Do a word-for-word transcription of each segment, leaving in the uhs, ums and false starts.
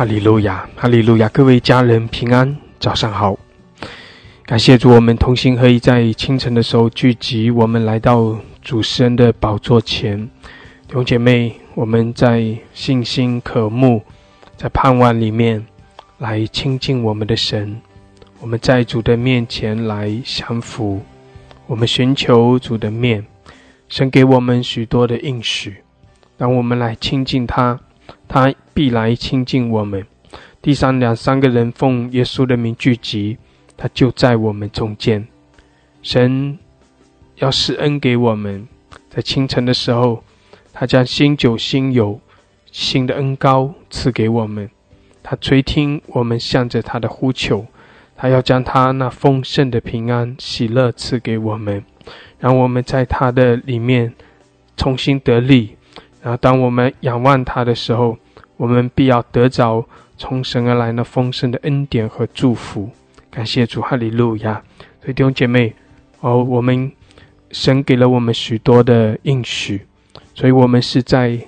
哈利路亚，哈利路亚！各位家人平安，早上好！感谢主，我们同心合一，在清晨的时候聚集，我们来到主施恩的宝座前。弟兄姐妹，我们在信心渴慕，在盼望里面来亲近我们的神。我们在主的面前来降服，我们寻求主的面。神给我们许多的应许，让我们来亲近他，他必来亲近我们。第三两三个人奉耶稣的名聚集，他就在我们中间。神要施恩给我们，在清晨的时候，他将新酒新油新的恩膏赐给我们。他垂听我们向着他的呼求，他要将他那丰盛的平安喜乐赐给我们，让我们在他的里面重新得力。然后当我们仰望他的时候，我们必要得着从神而来的丰盛的恩典和祝福。感谢主，哈利路亚！所以弟兄姐妹，哦，我们神给了我们许多的应许，所以我们是在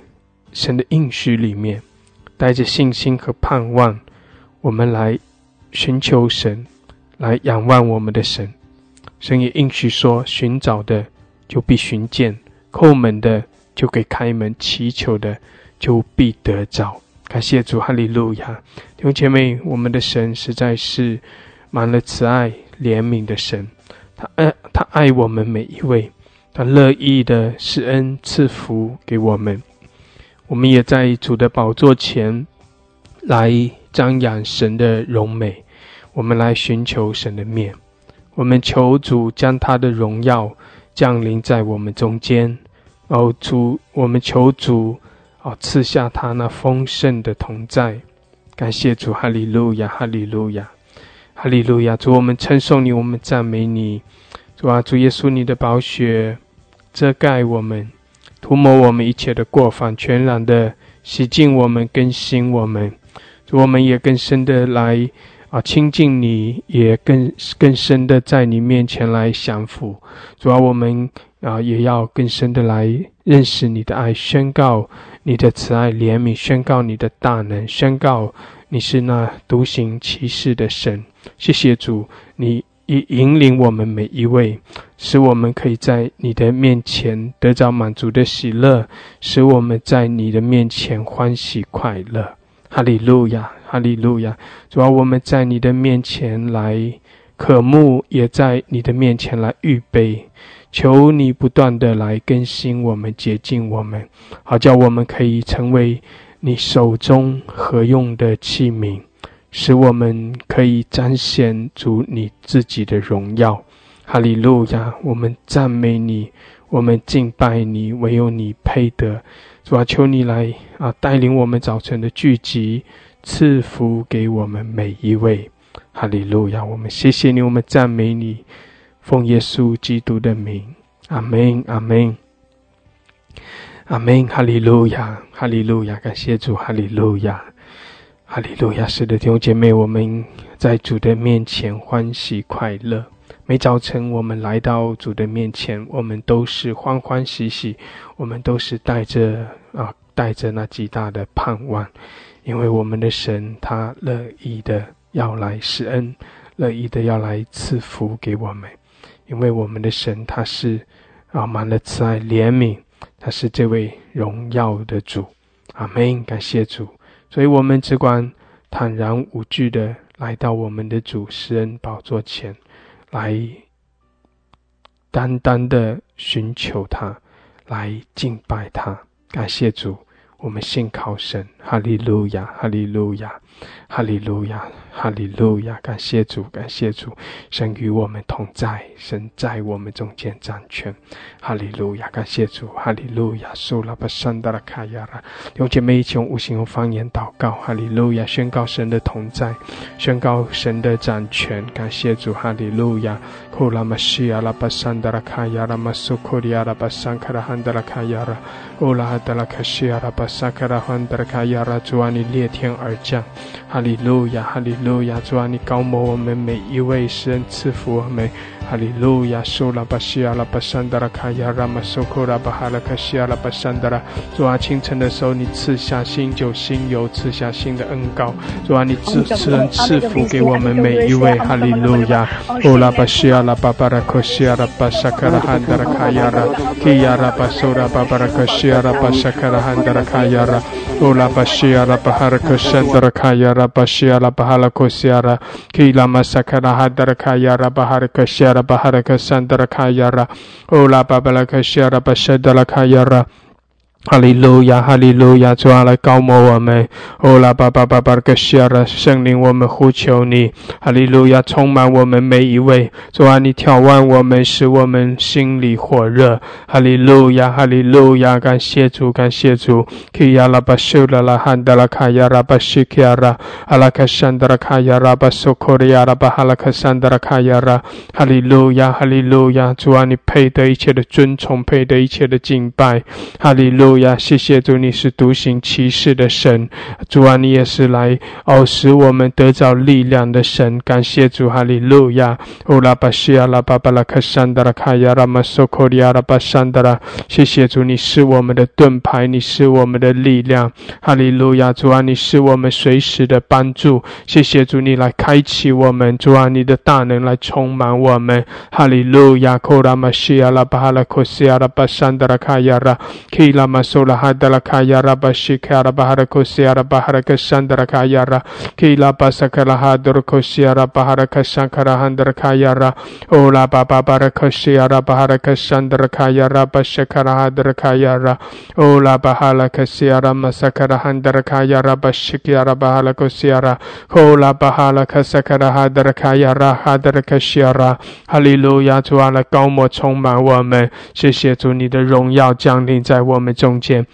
神的应许里面，带着信心和盼望，我们来寻求神，来仰望我们的神。神也应许说：寻找的就必寻见，叩门的就给开门，祈求的就必得着。感谢主，哈利路亚！弟兄姐妹，我们的神实在是满了慈爱怜悯的神，他爱他爱我们每一位，他乐意的施恩赐福给我们。我们也在主的宝座前来张扬神的荣美，我们来寻求神的面，我们求主将他的荣耀降临在我们中间。哦，主，我们求主，哦，赐下他那丰盛的同在。感谢主，哈利路亚，哈利路亚，哈利路亚！主，我们称颂你，我们赞美你。主啊，主耶稣，你的宝血遮盖我们，涂抹我们一切的过犯，全然的洗净我们，更新我们。主，我们也更深的来啊，亲近你，也更更深的在你面前来降服。主啊，我们啊，也要更深的来认识你的爱，宣告你的慈爱怜悯，宣告你的大能，宣告你是那独行其事的神。谢谢主，你引领我们每一位，使我们可以在你的面前得到满足的喜乐，使我们在你的面前欢喜快乐。哈利路亚，哈利路亚！主啊，我们在你的面前来渴慕，也在你的面前来预备，求你不断的来更新我们，洁净我们，好叫我们可以成为你手中合用的器皿，使我们可以彰显主你自己的荣耀。哈利路亚！我们赞美你，我们敬拜你，唯有你配得。主啊，求你来啊，带领我们早晨的聚集，赐福给我们每一位。哈利路亚！我们谢谢你，我们赞美你，奉耶稣基督的名，阿们，阿们，阿们！哈利路亚，哈利路亚！感谢主，哈利路亚，哈利路亚！是的，弟兄姐妹，我们在主的面前欢喜快乐。每早晨我们来到主的面前，我们都是欢欢喜喜，我们都是带着啊，带着那极大的盼望，因为我们的神他乐意的要来施恩，乐意的要来赐福给我们，因为我们的神他是啊满了慈爱怜悯，他是这位荣耀的主。阿们，感谢主！所以我们只管坦然无惧的来到我们的主施恩宝座前，来单单的寻求他，来敬拜他。感谢主，我们信靠神。哈利路亚，哈利路亚，哈利路亚，哈利路亚！感谢主，感谢主，神与我们同在，神在我们中间掌权。哈利路亚，感谢主，哈利路亚！苏拉巴山达拉卡亚拉，弟兄姐妹一起用五行用方言祷告。哈利路亚！宣告神的同在，宣告神的掌权。感谢主，哈利路亚！库拉玛西亚拉巴山达拉卡亚拉，玛苏库里亚拉巴山卡拉汉达拉卡亚拉，乌拉哈达拉卡西亚拉巴。撒卡拉亨德卡亚拉，主啊，你裂天而降，哈利路亚，哈利路亚，主啊，你高摩我们每一位，神赐福我们，哈利路亚，苏拉巴西亚拉巴山德拉卡亚拉马苏库拉巴哈拉卡西亚拉巴山德拉，主啊，清晨的时候你赐下新酒新油，赐下新的恩膏，主啊，你赐神赐福给我们每一位，哈利路亚，欧拉巴西亚拉巴巴拉科西亚拉巴撒卡拉亨德拉卡亚拉，基亚拉巴苏拉巴巴拉科西亚拉巴撒卡拉亨德拉卡亚拉，欧拉巴西亚拉巴哈拉科山德拉卡亚拉巴西亚拉巴哈拉科西亚拉，基拉马撒卡拉哈德拉卡亚拉巴哈拉科西亚拉。Baharaka Sandra Kayara, Ola Babalaka Shara Bashadala Kayara.哈利路亚，哈利路亚，主啊，来高摩我们，哦啦巴巴巴巴格西亚拉，圣灵，我们呼求你，哈利路亚，充满我们每一位，主啊，你挑旺我们，使我们心里火热，哈利路亚，哈利路亚，感谢主，感谢主，基亚拉巴修拉拉汉德拉卡亚拉巴西基亚拉，阿拉卡山德拉卡亚拉巴苏库里亚拉巴哈拉卡山德拉卡亚拉，哈利路亚，哈利路亚，主啊，你配得一切的尊崇，配得一切的敬拜，哈利路亚。谢谢主，你是独行其事的神，主啊，你也是来哦使我们得着力量的神，感谢主，哈利路亚，哦拉巴西亚拉巴巴拉卡山达拉卡亚拉马索科利亚拉巴山达拉，谢谢主，你是我们的盾牌，你是我们的力量，哈利路亚，主啊，你是我们随时的帮助，谢谢主，你来开启我们，主啊，你的大能来充满我们，哈利路亚，哦拉巴西亚拉巴哈拉科西亚拉巴山达拉卡亚拉，基拉马Sola Hadalakaya Rabashika Baharakosiara Baharaka Sandrakayara Kila Basakala Hadurkosiara Baharaka Sankara Handrakayara Ola Baba Barakosiara Baharaka Sandrakayara Bashakara Hadrakayara Ola Bahala Kasiara Masakara Handrakayara Bashikiara Bahalakosiara Kola Bahala Kasakara Hadrakayara Hadrakashiara Hallelujah 主啊，来高摩充满我们，谢谢主，你的荣耀降临在我们中间。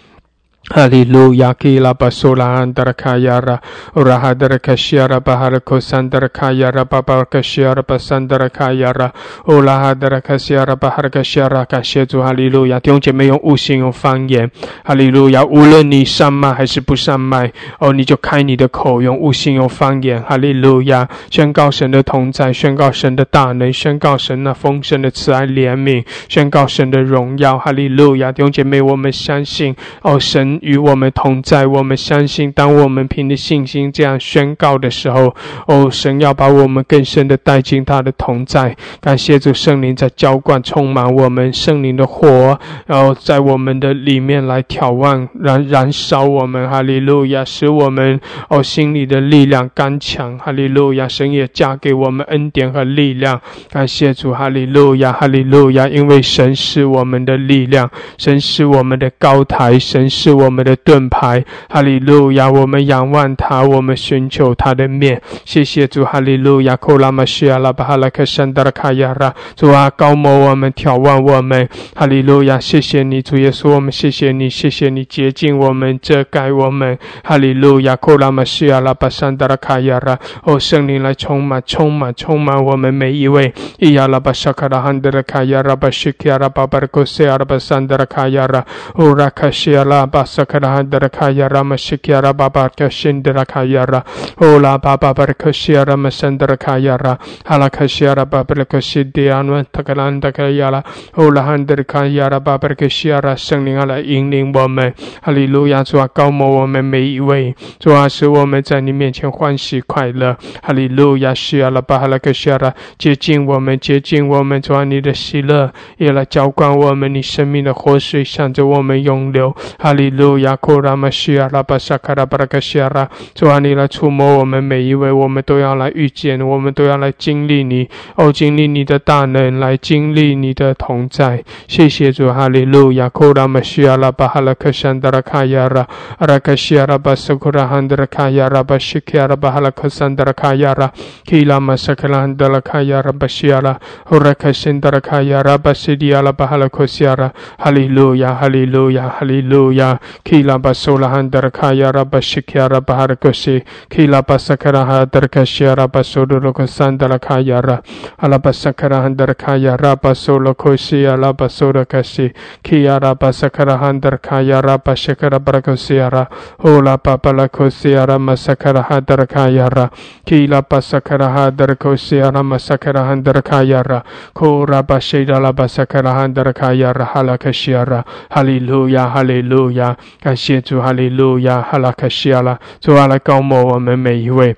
Hallelujah, Kila Basola and Rakayara, Rahadra Kashiara Baharako Sandra Kayara, Baba Kashiara Basandra Kayara, Olahadra Kashiara Baharakashara Kashetu, Hallelujah, 弟兄姐妹用悟性用方言 Hallelujah, 无论你上麦还是不上麦哦，你就开你的口用悟性用方言 Hallelujah, 宣告神的同在，宣告神的大能，宣告神那丰盛的慈爱怜悯，宣告神的荣耀 Hallelujah, 弟兄姐妹，我们相信哦神与我们同在，我们相信当我们凭着信心这样宣告的时候，哦，神要把我们更深的带进他的同在，感谢主，圣灵在浇灌充满我们，圣灵的火然后在我们的里面来挑旺 燃, 燃烧我们，哈利路亚，使我们哦心里的力量刚强，哈利路亚，神也加给我们恩典和力量，感谢主，哈利路亚，哈利路亚，因为神是我们的力量，神是我们的高台，神是我们的盾牌，哈利路亚，我们仰望他，我们寻求他的面，谢谢主，哈利路亚，库拉玛西亚拉巴哈拉克山达拉卡亚拉，主啊，高摩我们，眺望我们，哈利路亚，谢谢你，主耶稣，我们谢谢你，谢谢你洁净我们，遮盖我们，哈利路亚，库拉玛西亚拉巴山达拉卡亚拉，哦，圣灵来充满，充满，充满我们每一位，伊亚拉巴沙卡拉汉达拉卡亚拉巴西卡拉巴巴古西亚拉巴山达拉卡亚拉，哦，拉卡西亚拉巴。Sakarahandrakayara Mashikyara Babarkashindrakayara Ola Babarkashira Masandrakayara Halakashira Babarkashidianwa Takalandakayala Ola Handrakayara Babarkashira Sangala Yingling Woman Hallelujah 主啊，高摩我们每一位，主啊，使我们在你面前欢喜快乐，哈利路亚，西阿拉巴哈拉克西阿拉，接近我们，接近我们，主啊，你的喜乐也来浇灌我们，你生命的活水向着我们涌流，哈利路亚，库拉玛西亚拉巴萨卡拉巴拉卡西亚拉，主啊，你来触摸我们每一位，我们都要来遇见，我们都要来经历你，哦，经历你的大能，来经历你的同在，谢谢主，哈利路亚，库拉玛西亚拉巴哈拉卡山达拉卡亚拉，阿拉卡西亚拉巴萨库拉汉达拉卡亚拉巴西卡拉巴哈拉卡山达拉卡亚拉，基拉玛萨卡拉汉达拉卡亚拉巴西亚拉，乌拉卡辛达拉卡亚拉巴西迪亚拉巴哈拉卡西亚拉，哈利路亚，哈利路亚，哈利路亚。Kila Basulahandar Kaya Rabashikyara Baharakoshi, Kila Basakaraha Darkashiara Basuroko Sandara Kayara, Alabasakarahandar Kaya Rabasolo Koshi, Alabasura Kashi, Kiara Basakarahandar Kaya Rabashikara Brakosiara, Ola Papalakosiara Masakarahandar Kayara, Kila Basakarahandar Kosiara Masakarahandar Kayara, Kora Bashida Labasakarahandar Kayara Halakashiara, Hallelujah, Hallelujah, 感谢主哈利路亚 哈拉克西亚拉 主啊来膏抹我们每一位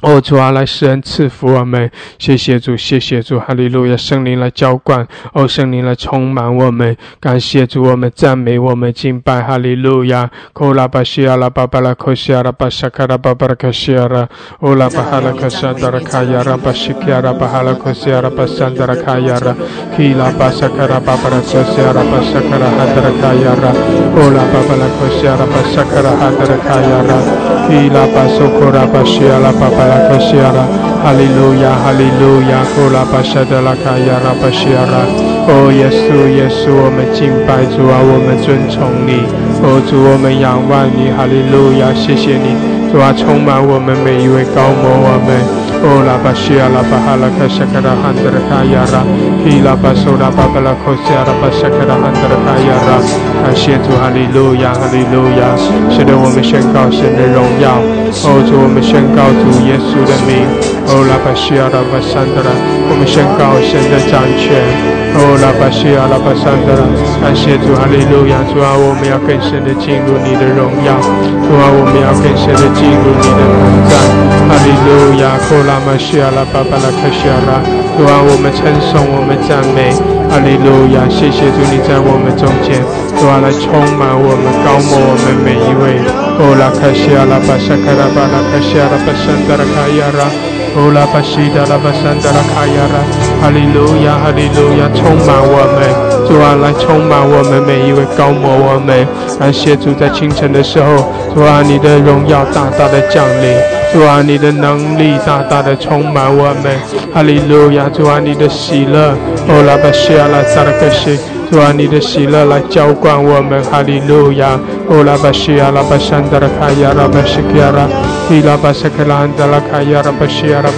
哦， 主啊来施恩赐福我们 谢谢主 谢谢主 哈利路亚 圣灵来浇灌 哦， 圣灵来充满我们 感谢主 我们赞美我们 敬拜 哈利路亚 Hallelujah, hallelujah, Kola Bashada la Kayara Bashiara. Oh Yesu, Yesu, 我们敬拜主啊， 我们尊崇你。 哦， 主， 我们仰望你。 Hallelujah， 谢谢你。 主啊，充满我们每一位， 高摩我们。 Ola Bashiala Bahala Kashakara Handra Kayara, Hila Basola Babala Kosiara Bashakara Handra Kayara, Ashetu Hallelujah, Hallelujah, Shadowamishenka Shenderong Yao, Oto Mishenka to Yesu the Me, Ola Bashiara Basandra, Omishenka Shenda Janchen, Ola Bashiala Basandra, Ashetu Hallelujah, to our Miakan Shendachingu need the Rong Yao, to our Miakan Shendachingu need the Hallelujah. 主啊，我们要跟神的经历你的荣耀。主啊，我们称颂，我们赞美。哈利路亚！谢谢主，你在我们中间。主啊，来充满我们，高牧我们每一位。哦，拉卡西亚拉巴沙卡拉巴拉卡西亚拉巴山德拉卡亚拉。 哦，拉巴西达拉巴山达拉卡亚拉， 哈利路亚，哈利路亚， 充满我们。 主啊，来充满我们每一位，高摩我们。 感谢主，在清晨的时候， 主啊，你的荣耀大大的降临， 主啊，你的能力大大的充满我们。 哈利路亚， 主啊，你的喜乐， 哦，拉巴西亚拉扎拉卡西， 主啊，你的喜乐来浇灌我们。 哈利路亚， 哦，拉巴西亚拉巴山达拉卡亚拉巴西基亚拉， 伊拉巴沙卡拉安达拉卡亚拉巴西亚拉。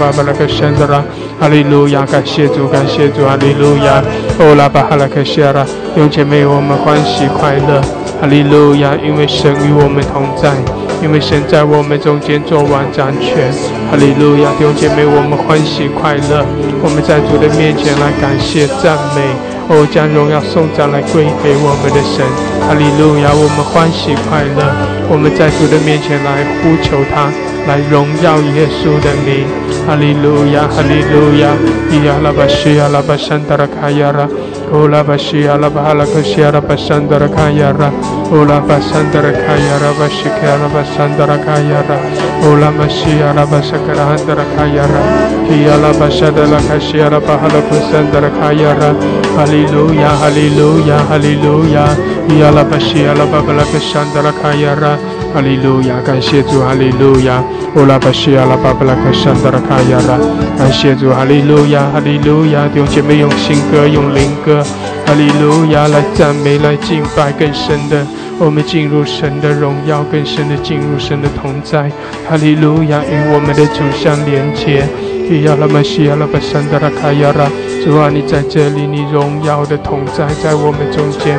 哈利路亚， 感谢主， 感谢主， 哈利路亚， 哦，拉巴哈拉克西亚拉， 用姐妹我们欢喜快乐， 哈利路亚， 因为神与我们同在， 因为神在我们中间做王掌权， 哈利路亚， 用姐妹我们欢喜快乐， 我们在主的面前来感谢赞美， 哦，将荣耀颂赞来归给我们的神， 哈利路亚， 我们欢喜快乐， 我们在主的面前来呼求他， 来荣耀耶稣的名。 哈利路亚， 哈利路亚， 伊亚拉巴西亚拉巴山达拉卡亚拉， 哦拉巴西亚拉巴哈拉克西亚拉巴山达拉卡亚拉， 哦拉巴山达拉卡亚拉巴西卡拉巴山达拉卡亚拉， 哦拉巴西亚拉巴沙卡拉汉达拉卡亚拉， 伊亚拉巴沙达拉卡西亚拉巴哈拉克山达拉卡亚拉。 哈利路亚， 哈利路亚， 哈利路亚， 伊亚拉巴西亚拉巴巴拉克山达拉卡亚拉。 哈利路亚， 感谢主， 哈利路亚， 哦拉巴西亚拉巴巴拉克山达拉卡亚拉， 感谢主， 哈利路亚， 哈利路亚， 弟兄姐妹用新歌， 用灵歌， 哈利路亚， 来赞美， 来敬拜， 更深的 我们进入神的荣耀， 更深的进入神的同在。 哈利路亚， 与我们的主相连接。 伊亚拉巴西亚拉巴山达拉卡亚拉， 主啊，你在这里， 你荣耀的同在在我们中间。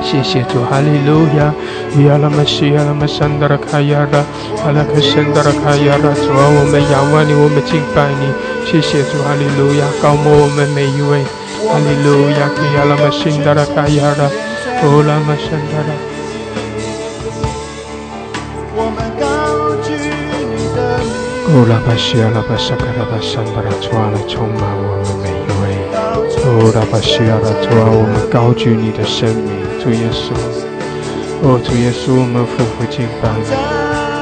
谢谢主， 哈利路亚， 伊亚拉玛西亚拉玛山达拉卡亚拉， 哈拉克山达拉卡亚拉， 主啊，我们仰望你， 我们敬拜你， 谢谢主， 哈利路亚， 高牧我们每一位， 哈利路亚， 伊亚拉玛西达拉卡亚拉， 哦拉玛山达拉。 哦拉巴西亚拉巴沙卡拉巴山达拉， 主啊，我们高举你的生命，主耶稣。哦，主耶稣，我们俯伏敬拜，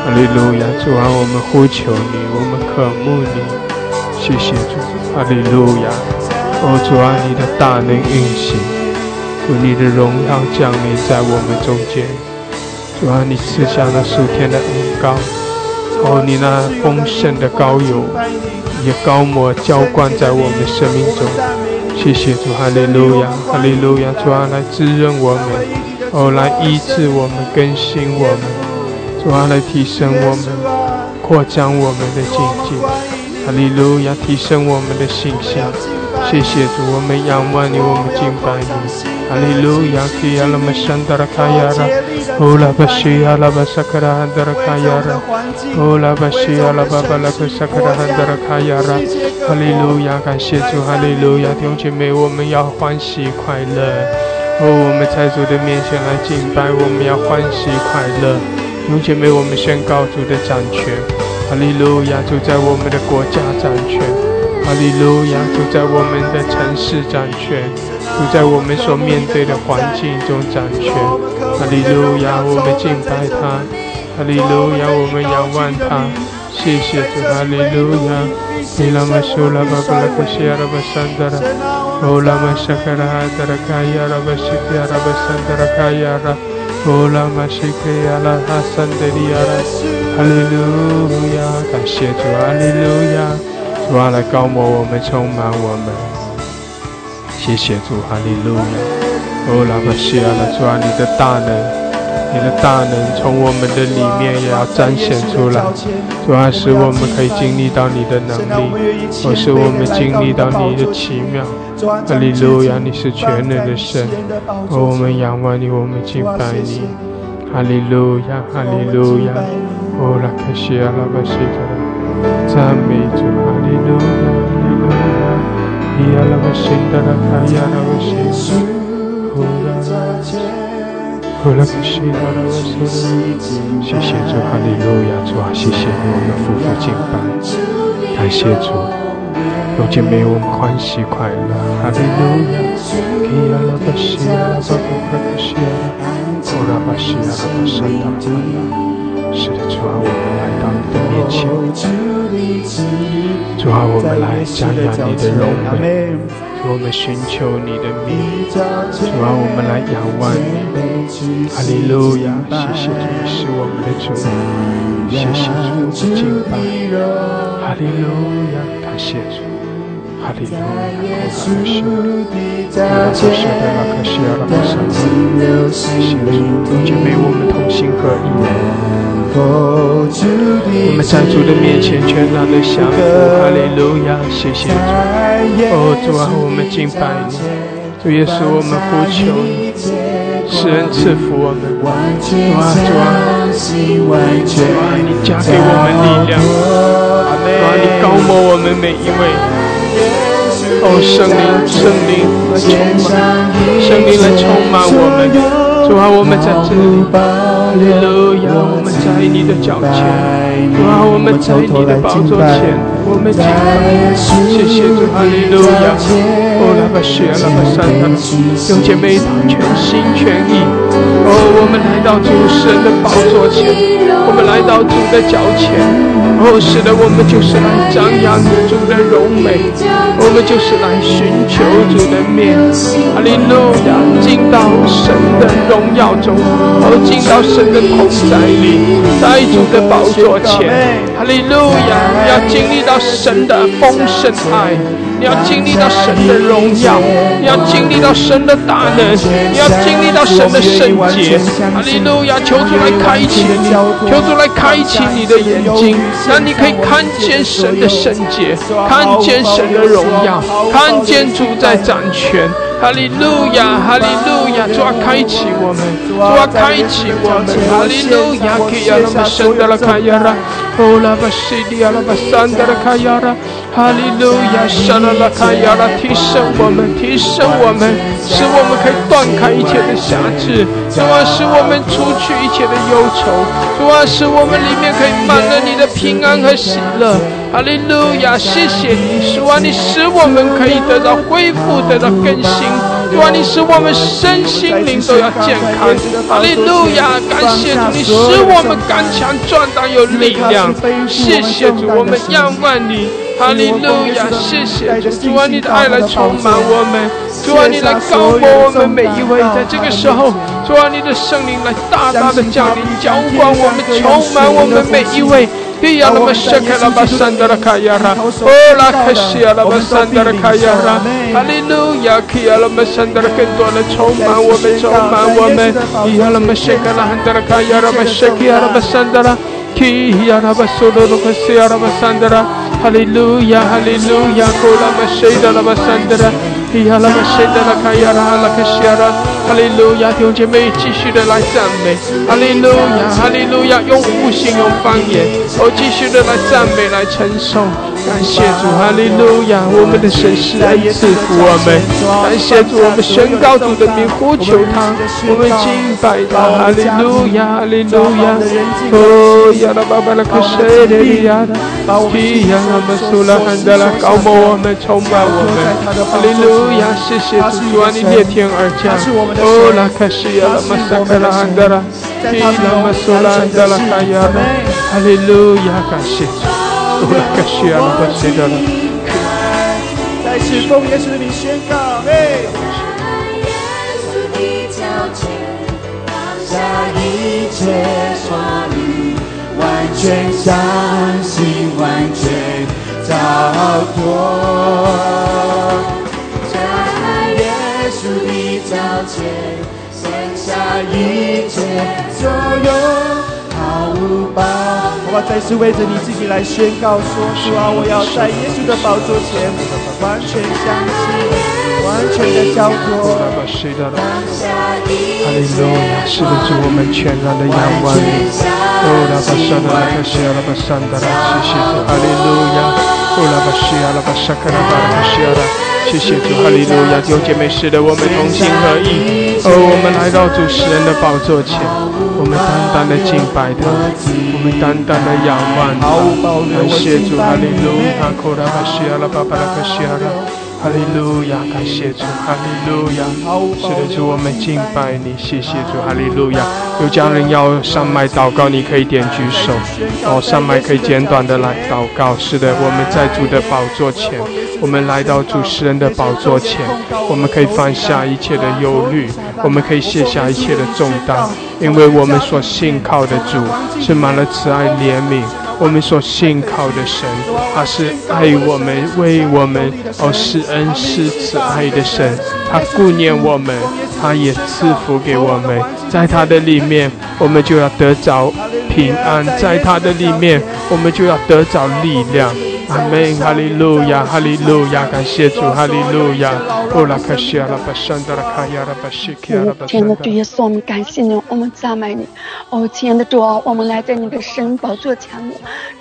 哈利路亚！主啊，我们呼求你，我们渴慕你，谢谢主，哈利路亚！哦，主啊，你的大能运行，主你的荣耀降临在我们中间，主啊，你赐下那数天的恩膏，哦，你那丰盛的膏油也膏抹浇灌在我们生命中，谢谢主，哈利路亚，哈利路亚！主啊，来滋润我们。哦，来医治我们、更新我们，主啊，来提升我们、扩张我们的境界，哈利路亚，提升我们的信心。谢谢主，我们仰望你，我们敬拜你。哈利路亚！基亚拉玛山达拉卡亚拉，欧拉巴西亚拉巴萨克拉汉达拉卡亚拉，欧拉巴西亚拉巴巴拉克萨克拉汉达拉卡亚拉。哈利路亚！感谢主，哈利路亚！弟兄姐妹，我们要欢喜快乐。哦，我们在主的面前来敬拜，我们要欢喜快乐。弟兄姐妹，我们宣告主的掌权。哈利路亚！主在我们的国家掌权。哈利路亚！主在我们的城市掌权，主在我们所面对的环境中掌权。哈利路亚！我们敬拜他。哈利路亚！我们仰望他。谢谢主！哈利路亚！伊拉玛苏拉巴巴拉克西亚拉巴桑德拉，欧拉玛沙克拉哈德拉卡亚拉巴西克亚拉巴桑德拉卡亚拉，欧拉玛西克亚拉哈桑德利亚拉。哈利路亚！感谢主！哈利路亚！主啊，来膏抹我们，充满我们。谢谢主，哈利路亚！哦，拉巴西亚拉，主啊，你的大能，你的大能从我们的里面也要彰显出来。主啊，使我们可以经历到你的能力，哦，使我们经历到你的奇妙。哈利路亚，你是全能的神，哦，我们仰望你，我们敬拜你。哈利路亚，哈利路亚！哦，拉巴西亚拉，巴西亚拉。赞美主，哈利路亚，哈利路亚，耶拉巴辛达拉卡耶拉巴辛，呼啦呼啦巴辛拉巴辛。谢谢主，哈利路亚，主啊，谢谢你，我们夫妇敬拜，感谢主，有姐妹我们欢喜快乐，哈利路亚，耶拉巴辛拉巴巴辛，呼啦巴辛拉巴辛达拉。是的，主啊，我们来到你的面前，主啊，我们来瞻仰你的容美，主，我们寻求你的名，主啊，我们来仰望你。哈利路亚！谢谢主，你是我们的主，谢谢主，我们敬拜。哈利路亚！感谢主，哈利路亚！姐妹，我们同心合意。我们在主的面前全然的降服，哈利路亚！谢谢主，哦，主啊，我们敬拜你，主耶稣，我们呼求你，施恩赐福我们，主啊，主啊，主啊，你加给我们力量，主啊，你膏抹我们每一位。哦，圣灵，圣灵来充满，圣灵来充满我们，主啊，我们在这里。哈利路亚！我们在你的脚前，主啊，我们在你的宝座前，我们敬拜。谢谢主，哈利路亚！哦，拉巴西亚，拉巴山达，有姐妹全心全意。哦，我们来到主神的宝座前，我们来到主的脚前。哦，是的，我们就是来张扬主的荣美，我们就是来寻求主的面。哈利路亚！进到神的荣耀中，哦，进到神。神的同在里，在主的宝座前，哈利路亚！你要经历到神的丰盛爱，你要经历到神的荣耀，你要经历到神的大能，你要经历到神的圣洁。哈利路亚！求主来开启你，求主来开启你的眼睛，让你可以看见神的圣洁，看见神的荣耀，看见主在掌权。哈利路亚，哈利路亚！主啊，开启我们，主啊，开启我们！哈利路亚，基亚拉巴圣达拉卡亚拉，欧拉巴西利亚拉巴桑达拉卡亚拉，哈利路亚，沙拉拉卡亚拉！提升我们，提升我们，使我们可以断开一切的辖制，主啊，使我们除去一切的忧愁，主啊，使我们里面可以满了你的平安和喜乐。哈利路亚！谢谢你，主啊，你使我们可以得到恢复，得到更新。主啊，你使我们身心灵都要健康。哈利路亚！感谢主，你使我们刚强壮胆有力量。谢谢主，我们仰望你。哈利路亚！谢谢主，主啊，你的爱来充满我们，主啊，你来膏抹我们每一位。在这个时候，主啊，你的圣灵来大大的降临，浇灌我们，充满我们每一位。Dia la mashaka la basandra kayara. Oh la kashia la basandra kayara. Hallelujah. Kia la basandra kento la choma wame choma wame. Dia la mashaka la handra kayara mashaki la basandra. Kia la basodoro kashia la basandra. Hallelujah. Hallelujah. Kola mashida la basandra. 哈利路亚，弟兄姐妹，继续的来赞美，哈利路亚，我们的神是爱赐福我们，感谢主，哈利路亚，我们的神是爱赐福我们，感谢主，我们宣告主的名呼求他，我们敬拜他，哈利路亚，哈利路亚，哦，亚拉巴巴拉克谢利亚，哈利路亚，哈利路亚，谢谢主，主啊，你列天而降， 哦，那可惜了，我们撒开了安德拉。在他们所安德拉卡亚，哈利路亚，感谢主，我感谢主，我感谢主。 主你造全剩下一切所有毫无把握在是为着你自己来宣告说，主啊，我要再耶稣的宝座前完全相信，完全的交托。哈利路亚，是的，主，我们全然的仰望。哦，拉巴沙拉拉克西，拉巴桑达拉，谢谢主，哈利路亚，哦，拉巴西，拉巴沙克拉巴拉克西拉。 谢谢主，哈利路亚，弟兄姐妹，是的，我们同心合一。哦，我们来到主神的宝座前，我们单单的敬拜他，我们单单的仰望，感谢主，哈利路亚，哈利路亚，是的，主，我们敬拜你，谢谢主，哈利路亚。有家人要上麦祷告，你可以点举手。哦，上麦可以简短的来祷告，是的，我们在主的宝座前， 我们来到主施恩的宝座前，我们可以放下一切的忧虑，我们可以卸下一切的重担，因为我们所信靠的主是满了慈爱怜悯。 我们所信靠的神，他是爱我们，为我们而施恩，施慈爱的神，他顾念我们，他也赐福给我们，在他的里面我们就要得着平安，在他的里面我们就要得着力量。阿们，哈利路亚，哈利路亚，感谢主，哈利路亚。哦，拉克西亚拉巴山德拉卡亚拉巴西基亚拉巴山德拉。主啊，亲爱的主啊，我们来在你的神宝座前，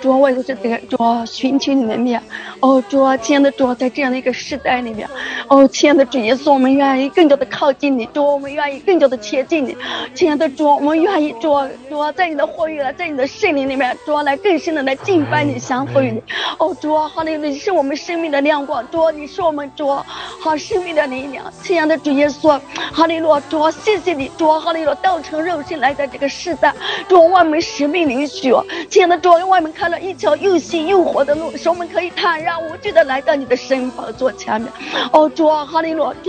主啊，为了这个主啊，寻求你的面，哦，主啊，亲爱的主啊，在这样的一个时代里面，哦，亲爱的主耶稣，我们愿意更加的靠近你。主啊，我们愿意主啊，主啊，在你的话语啊，在你的圣灵里面，主啊，来更深的来敬拜你降服于你。哦，主啊，哈利路亚，是我们生命的亮光。主啊，你是我们生命的灵粮。亲爱的主耶稣，哈利路亚，主啊，谢谢你，主啊，哈利路亚，道成肉身来在这个世代。主啊，我们使命领袖，亲爱的主啊， 我们看到一条又新又活的路，我们可以坦然无惧的来到你的神宝座前面的时候。主，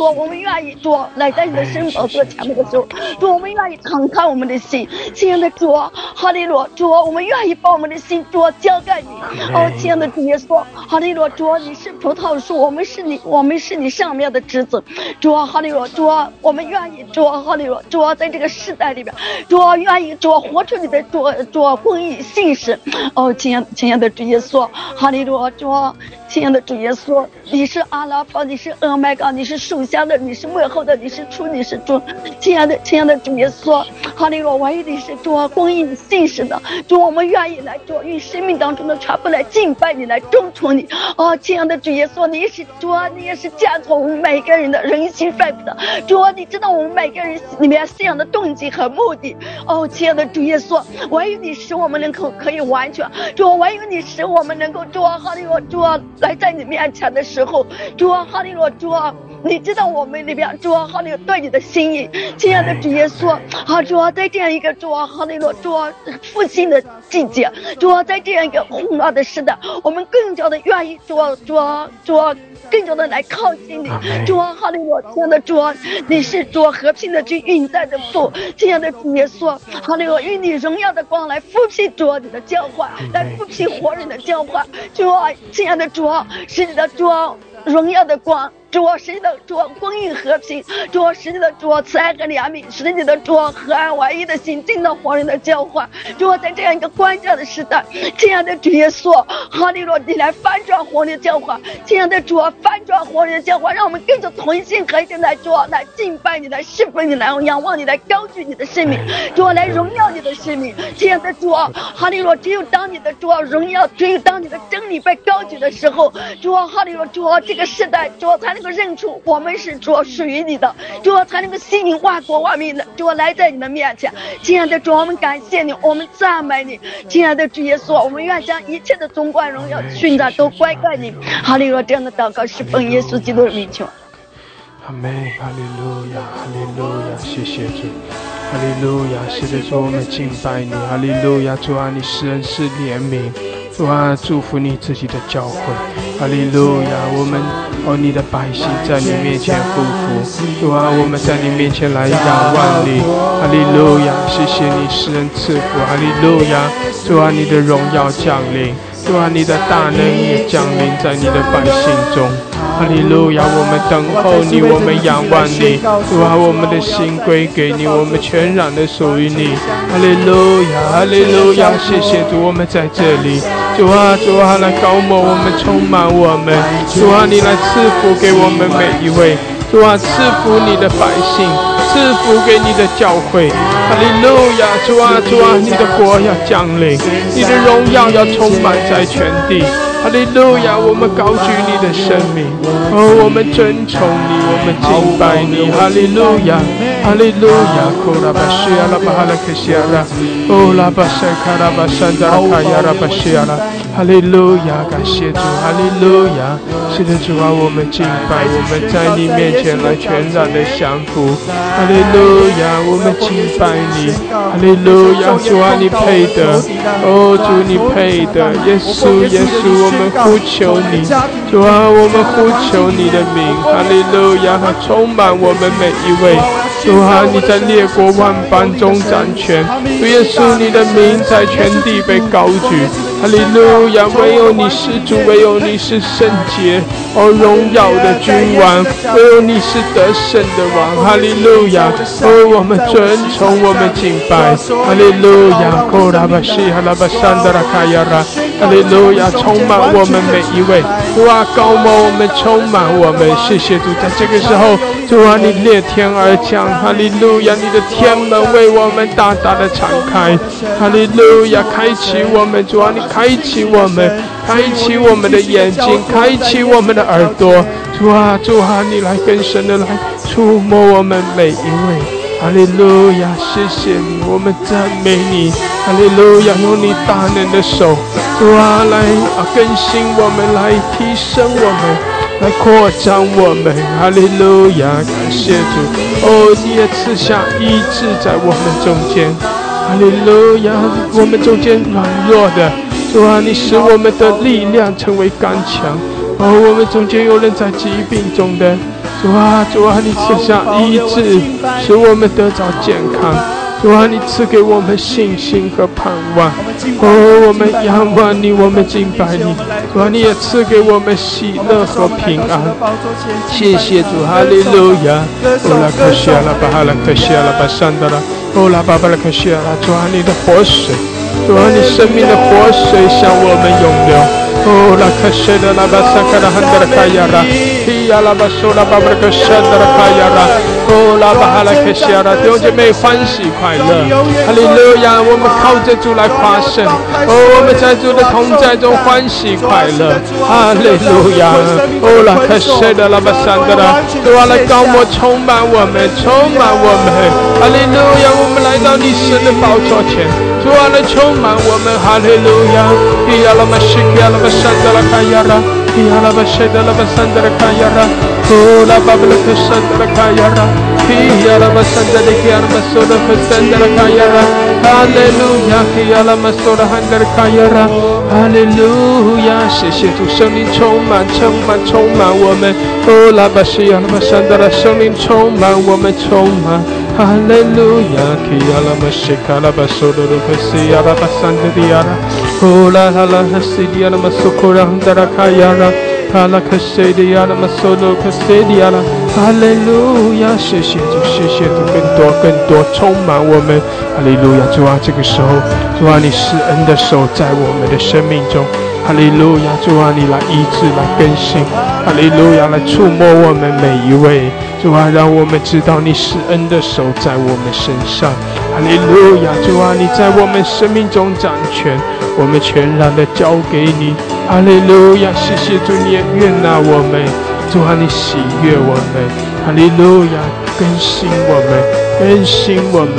我们愿意主来在你的神宝座前面的时候，主，我们愿意敞开我们的心，亲爱的主，哈利路亚，主，我们愿意把我们的心主交给你。哦，亲爱的主耶稣，哈利路亚，主啊，我们愿意主，哈利路亚，主啊，在这个世代里边，主啊，愿意主活出你的主主公义信实。哦，亲爱的主耶稣， 哈利路亚，主啊，亲爱的主耶稣，你是阿拉法，你是主，主啊，公义信实。哦，亲爱的主耶稣，哈利路亚，我也得是主啊，公义信实的。主，我们愿意来主啊，与生命当中的差不来敬拜你，来忠诚你。哦，亲爱的主耶稣，你是主啊，你也是家中每个人的人心范的。主啊，你知道我们每个人里面信仰的动机和目的。哦，亲爱的主耶稣，我愿意你使我们能够 主啊，哈利路亚，主啊，来在你面前的时候，主啊，哈利路亚，主啊，你知道我们里边，主啊，哈利路亚，对你的心意。亲爱的主耶稣，啊，主啊，在这样一个主啊，哈利路亚，主啊，复兴的季节，主啊，在这样一个混乱的时代，我们更加的愿意主啊，主啊，主啊。 跟更多的来靠近你。主啊，哈利路亚！亲爱的主啊，你是主啊，和平的君，运在的父。亲爱的主耶稣，哈利路亚！与你荣耀的光来复辟主啊，你的教化，来复辟活人的教化。主啊，亲爱的主啊，是你的主啊，荣耀的光。主啊，使你的主啊供应和平，主啊，使你的主啊慈爱和怜悯，使你的主啊和蔼为一的心进到活人的教化。主啊，在这样一个关键的时代，亲爱的主耶稣，哈利路亚，你来翻转活人的教化。亲爱的主啊，翻转活人的教化，让我们更加同心合一来主啊，来敬拜你，来侍奉你，来仰望你，来高举你的生命，主啊，来荣耀你的生命。亲爱的主啊，哈利路亚，只有当你的主啊荣耀，只有当你的真理被高举的时候，主啊，哈利路亚，主啊，这个时代，主啊，才能认出我们是主属于你的，主才能够吸引万国万民的主来在你的面前。亲爱的主，我们感谢你，我们赞美你。亲爱的主耶稣，我们愿将一切的尊冠荣耀颂赞都归给你。哈利路亚！这样的祷告是奉耶稣基督的名求。阿门！哈利路亚！哈利路亚！谢谢主！哈利路亚！是的，主，我们敬拜你！哈利路亚！主啊，你施恩是怜悯。主啊，祝福你自己的教会，哈利路亚！我们哦，你的百姓在你面前匍匐，主啊，我们在你面前来仰望你，哈利路亚！谢谢你施恩赐福，哈利路亚！主啊，你的荣耀降临，主啊，你的大能也降临在你的百姓中。哈利路亚！我们等候你，我们仰望你，主啊，我们的心归给你，我们全然的属于你。哈利路亚，哈利路亚！谢谢主，我们在这里。主啊，主啊，来膏抹我们，充满我们。主啊，你来赐福给我们每一位。主啊，赐福你的百姓，赐福给你的教会。哈利路亚！主啊，主啊，你的国要降临，你的荣耀要充满在全地。哈利路亚！我们高举你的生命，哦，我们尊崇你，我们敬拜你。哈利路亚，哈利路亚，库拉巴西亚拉巴哈拉克西亚拉，哦，拉巴塞卡拉巴山达卡亚拉巴西亚拉。哈利路亚，感谢主，哈利路亚，是的，主啊，我们敬拜，我们在你面前来全然的降服。哈利路亚，我们敬拜你。哈利路亚，主啊，你配得，哦，主你配得，耶稣，耶稣。我们呼求你，主啊，我们呼求你的名，哈利路亚，充满我们每一位。主啊，你在列国万邦中掌权，主耶稣，你的名在全地被高举。哈利路亚，唯有你是主，唯有你是圣洁而荣耀的君王，唯有你是得胜的王。哈利路亚，哦，我们尊崇，我们敬拜。哈利路亚，库拉巴西哈拉巴山达拉卡亚拉。哈利路亚，充满我们每一位。主啊，高牧我们，充满我们。谢谢主，在这个时候，主啊，你裂天而降。哈利路亚，你的天门为我们大大的敞开。哈利路亚，开启我们，主啊，你开启我们，开启我们的眼睛，开启我们的耳朵。主啊，主啊，你来更深的来触摸我们每一位。哈利路亚，谢谢你，我们赞美你。哈利路亚，用你大能的手，主啊，来啊更新我们，来提升我们。来扩张我们，哈利路亚，感谢主！哦，你也赐下医治在我们中间，哈利路亚！我们中间软弱的，主啊，你使我们的力量成为刚强。哦，我们中间有人在疾病中的，主啊，主啊，你赐下医治，使我们得着健康。主啊，你赐给我们信心和盼望，哦，我们仰望你，我们敬拜你。主啊，你也赐给我们喜乐和平安。谢谢主，哈利路亚。哦，拉克西亚拉巴哈拉克西亚拉巴山达拉，哦，拉巴巴拉克西亚拉。主啊，你的活水，主啊，你生命的活水向我们涌流。哦，拉克西亚拉巴萨卡拉汉达拉卡亚拉。阿拉巴苏拉巴布克什达拉卡亚拉，哦，拉巴哈拉克西亚拉，弟兄姐妹欢喜快乐，哈利路亚！我们靠着主来夸胜，哦，我们在主的同在中欢喜快乐，哈利路亚！哦，拉克西的拉巴山的拉，主啊，来高摩充满我们，充满我们，哈利路亚！我们来到你神的宝座前，主啊，来充满我们，哈利路亚！阿拉巴西阿拉巴山的拉卡亚拉。阿拉巴谢的阿拉巴山的拉卡亚拉，哦 Ola babla kushandra kayara, kiyala masandra kiyala masoda kushandra kayara. Hallelujah, kiyala masoda handra kayara. Hallelujah, 谢谢主，生命充满，充满，充满我们。Ola bashiya masandra，生命充满我们，充满。Hallelujah, kiyala mashikala basodo kusiyala basandiyara. Ola hala hasiyala masukura handra kayara.Hala kashediyala masolo kashediyala. Hallelujah， 谢谢主，谢谢主，更多更多充满我们。哈利路亚，主啊，这个时候，主啊，你施恩的手在我们的生命中。哈利路亚，主啊，你来医治，来更新。哈利路亚，来触摸我们每一位。主啊，让我们知道你施恩的手在我们身上。哈利路亚，主啊，你在我们生命中掌权，我们全然的交给你。哈利路亚，谢谢主，你也悦纳我们，主啊，你喜悦我们。哈利路亚，更新我们，更新我们。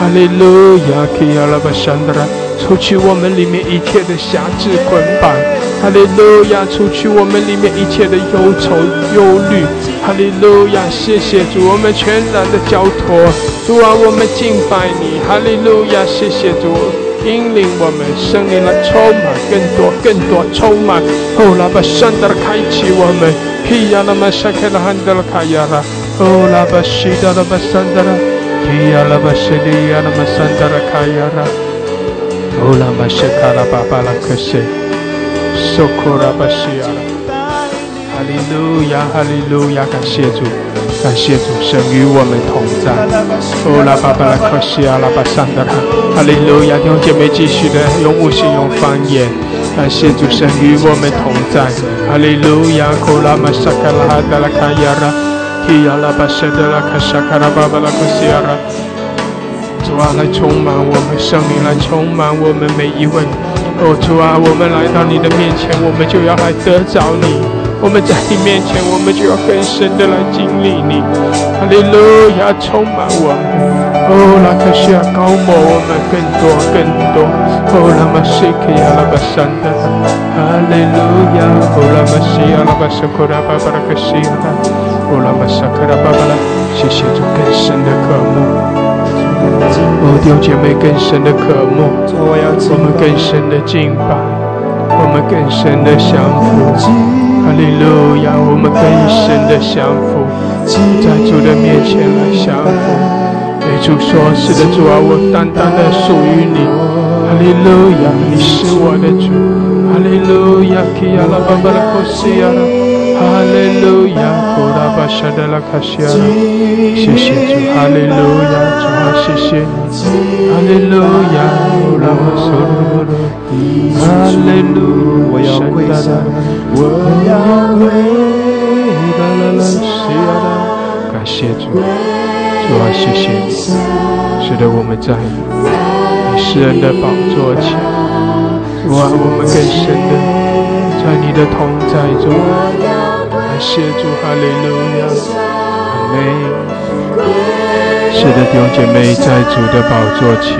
哈利路亚，基亚拉巴山德拉，除去我们里面一切的辖制捆绑。哈利路亚，除去我们里面一切的忧愁忧虑。哈利路亚，谢谢主，我们全然的交托，主啊，我们敬拜你。哈利路亚，谢谢主。引领我们，圣灵来充满，更多更多充满。哦，拉巴山德开启我们，基亚拉巴沙克拉汉德拉卡亚拉，哦，拉巴西达拉巴山德拉，基亚拉巴西利亚拉巴山德拉卡亚拉，哦，拉巴沙卡拉巴巴拉克西，苏库拉巴西亚拉。哈利路亚，哈利路亚，感谢主，感谢主，神与我们同在。哦，拉巴巴拉克西亚拉巴山德拉。哈利路亚，弟兄姐妹，继续的用悟性、用方言，感谢主神与我们同在。哈利路亚，库拉玛沙卡拉哈达拉卡亚拉，基亚拉巴舍德拉卡沙卡拉巴巴拉库西亚拉。主啊，来充满我们，圣灵来充满我们每一位。哦，主啊，我们来到你的面前，我们就要来得着你；我们在你面前，我们就要更深的来经历你。哈利路亚，充满我们。哦，拉克西亚高摩，我们更多更多。哦，拉玛西克亚拉巴山的，哈利路亚。哦，拉玛西亚拉巴苏库拉巴巴拉克西亚拉，哦，拉玛沙克拉巴巴拉。谢谢主更深的渴慕，哦，弟兄姐妹更深的渴慕，我们更深的敬拜，我们更深的降服。哈利路亚，我们更深的降服，在主的面前来降服。对主说，是的，主啊，我单单的属于你。哈利路亚，你是我的主。哈利路亚，基亚拉巴巴拉库西亚拉。哈利路亚，库拉巴沙德拉卡西亚拉。谢谢主，哈利路亚，主啊，谢谢你。哈利路亚，库拉巴沙德拉卡西亚拉。哈利路亚，我要跪下，我要跪下，拉西亚拉。感谢主。主啊，谢谢你，使得我们在你施恩的宝座前，主啊，我们更深的在你的同在中，感谢主，哈利路亚，阿门。是的，弟兄姐妹，在主的宝座前，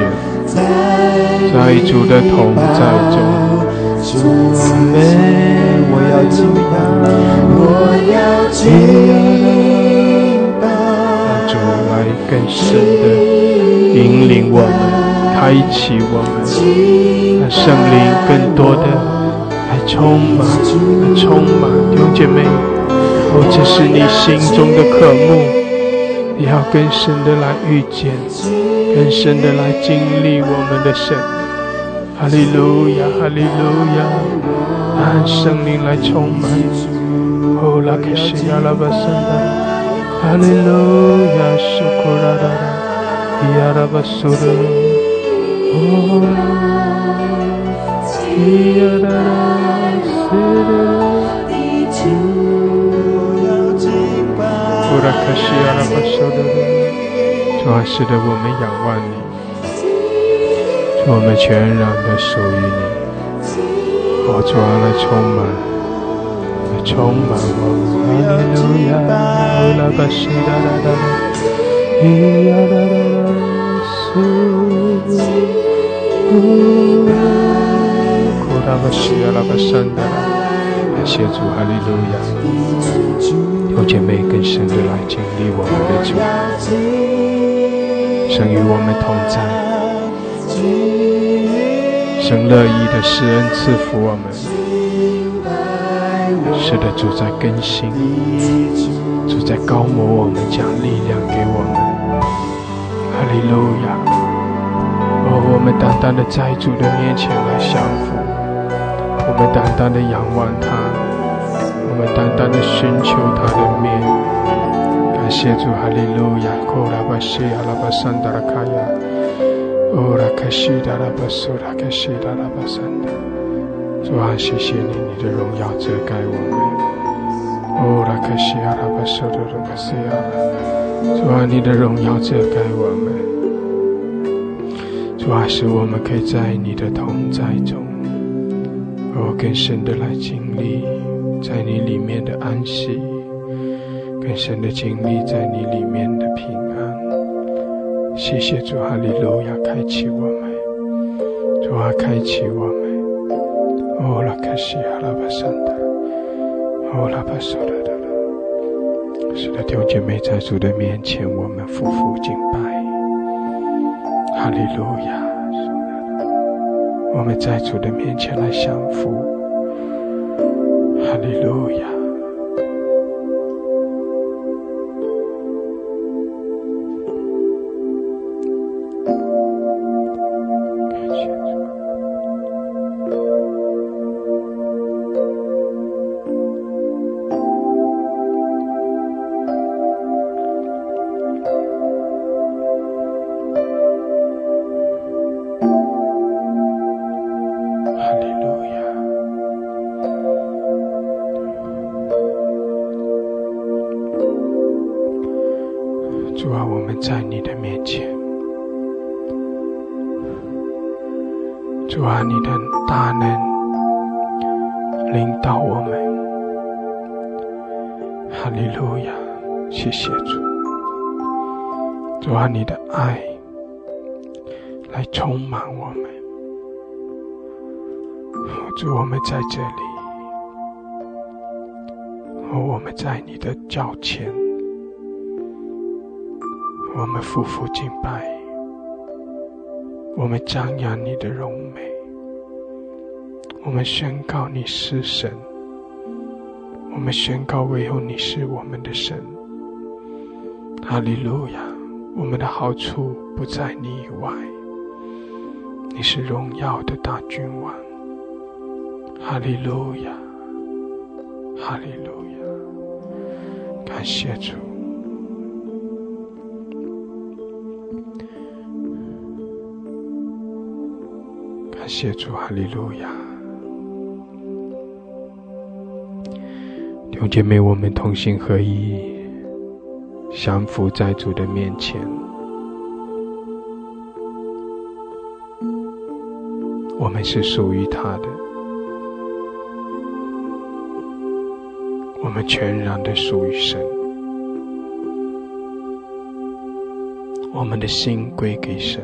在主的同在中，阿门。我要敬拜，我要敬拜。更深的引领我们，开启我们，让圣灵更多的来充满，来充满弟兄姐妹。哦，这是你心中的渴慕，你要更深的来遇见，更深的来经历我们的神。哈利路亚，哈利路亚，让圣灵来充满。哦，拉克西亚拉巴山达。Hallelujah, Shukurada, Yarabasuru, Kurakashi Yarabasuru. 主啊，是的，我们仰望你，我们全然的属于你。哦，主啊，来充满。充满我，哈利路亚，拉巴西达达达，咿呀啦啦啦，苏鲁，库拉巴西亚拉巴山达拉，协助，哈利路亚！有姐妹更深的来经历我们的主，神与我们同在，神乐意的施恩赐福我们，是的，主在更新，主在高摩我们，将力量给我们，哈利路亚！哦，我们单单的在主的面前来降服。我们单单的仰望他，我们单单的寻求他的面。感谢主，哈利路亚！哦，拉巴西阿拉巴山达拉卡亚，哦，拉卡西达拉巴苏拉卡西达拉巴山达。主啊，谢谢你，你的荣耀遮盖我们。哦，拉卡西阿拉巴苏多拉卡西阿拉。主啊，你的荣耀遮盖我们。主啊，使我们可以在你的同在中。我更深的来经历在你里面的安息，更深的经历在你里面的平安。谢谢主，哈利路亚！开启我们，主啊，开启我们。哦，拉卡西阿拉巴山达，哦，拉巴索拉达拉。是的，弟兄姐妹，在主的面前，我们夫妇敬拜，哈利路亚。我们在主的面前来降服，哈利路亚。在这里，哦，我们在你的脚前，我们夫妇敬拜，我们张扬你的荣美，我们宣告你是神，我们宣告唯有你是我们的神。哈利路亚！我们的好处不在你以外，你是荣耀的大君王。哈利路亚，哈利路亚，感谢主。感谢主，哈利路亚。弟兄姐妹，我们同心合一，降服在主的面前。我们是属于他的，我们全然的属于神，我们的心归给神。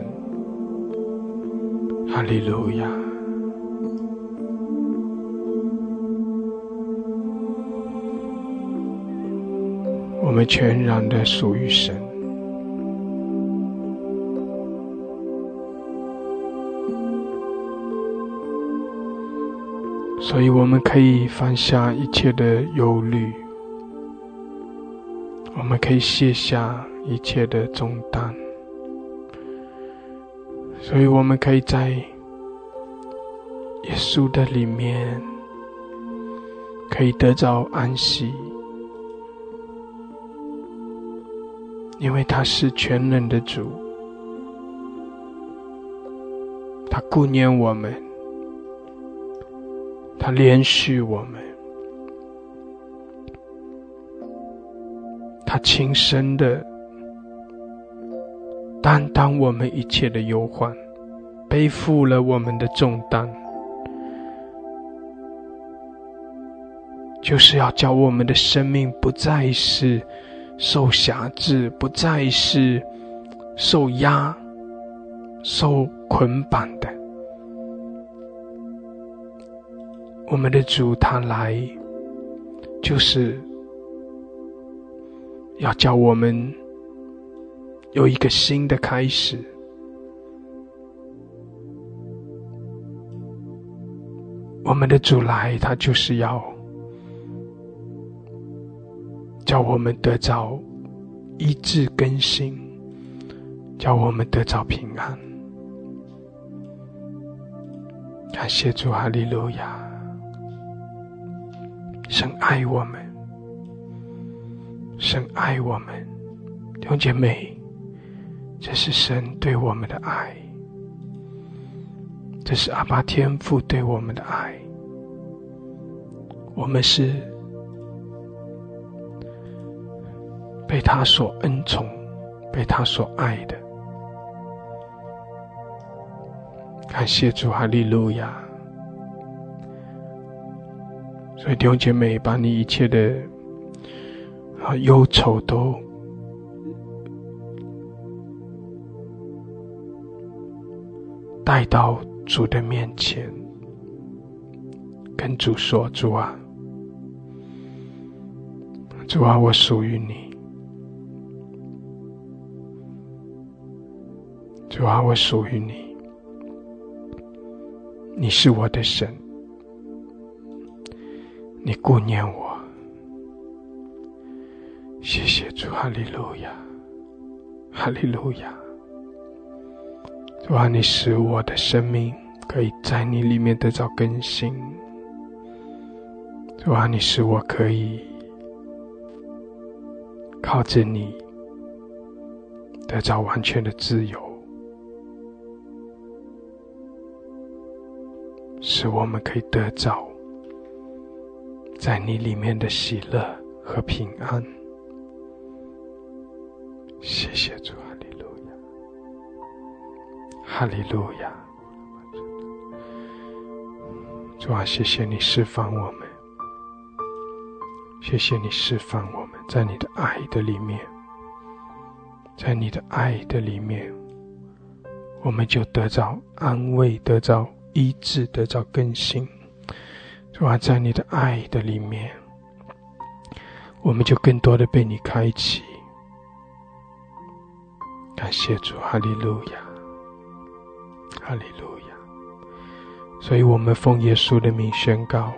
哈利路亚！我们全然的属于神，所以我们可以放下一切的忧虑，我们可以卸下一切的重担，所以我们可以在耶稣的里面可以得到安息，因为他是全能的主，他顾念我们，他怜恤我们，他亲身的担当我们一切的忧患，背负了我们的重担，就是要叫我们的生命不再是受辖制，不再是受压、受捆绑的。我们的主他来就是要叫我们有一个新的开始。我们的主来，他就是要叫我们得着医治更新，叫我们得着平安。感谢主，哈利路亚！神爱我们，神爱我们，弟兄姐妹，这是神对我们的爱，这是阿爸天父对我们的爱。我们是被他所恩宠，被他所爱的。感谢主，哈利路亚！所以弟兄姐妹，把你一切的啊忧愁都带到主的面前，跟主说：“主啊，主啊，我属于你。主啊，我属于你。你是我的神，你顾念我。谢谢主，哈利路亚，哈利路亚。”主啊，你使我的生命可以在你里面得到更新。主啊，你使我可以靠着你得到完全的自由，使我们可以得到在你里面的喜乐和平安。谢谢主啊，哈利路亚！主啊，谢谢你释放我们，谢谢你释放我们，在你的爱的里面，在你的爱的里面，我们就得到安慰，得到医治，得到更新。主啊，在你的爱的里面，我们就更多的被你开启。感谢主，哈利路亚！哈利路亚！所以我们奉耶稣的名宣告，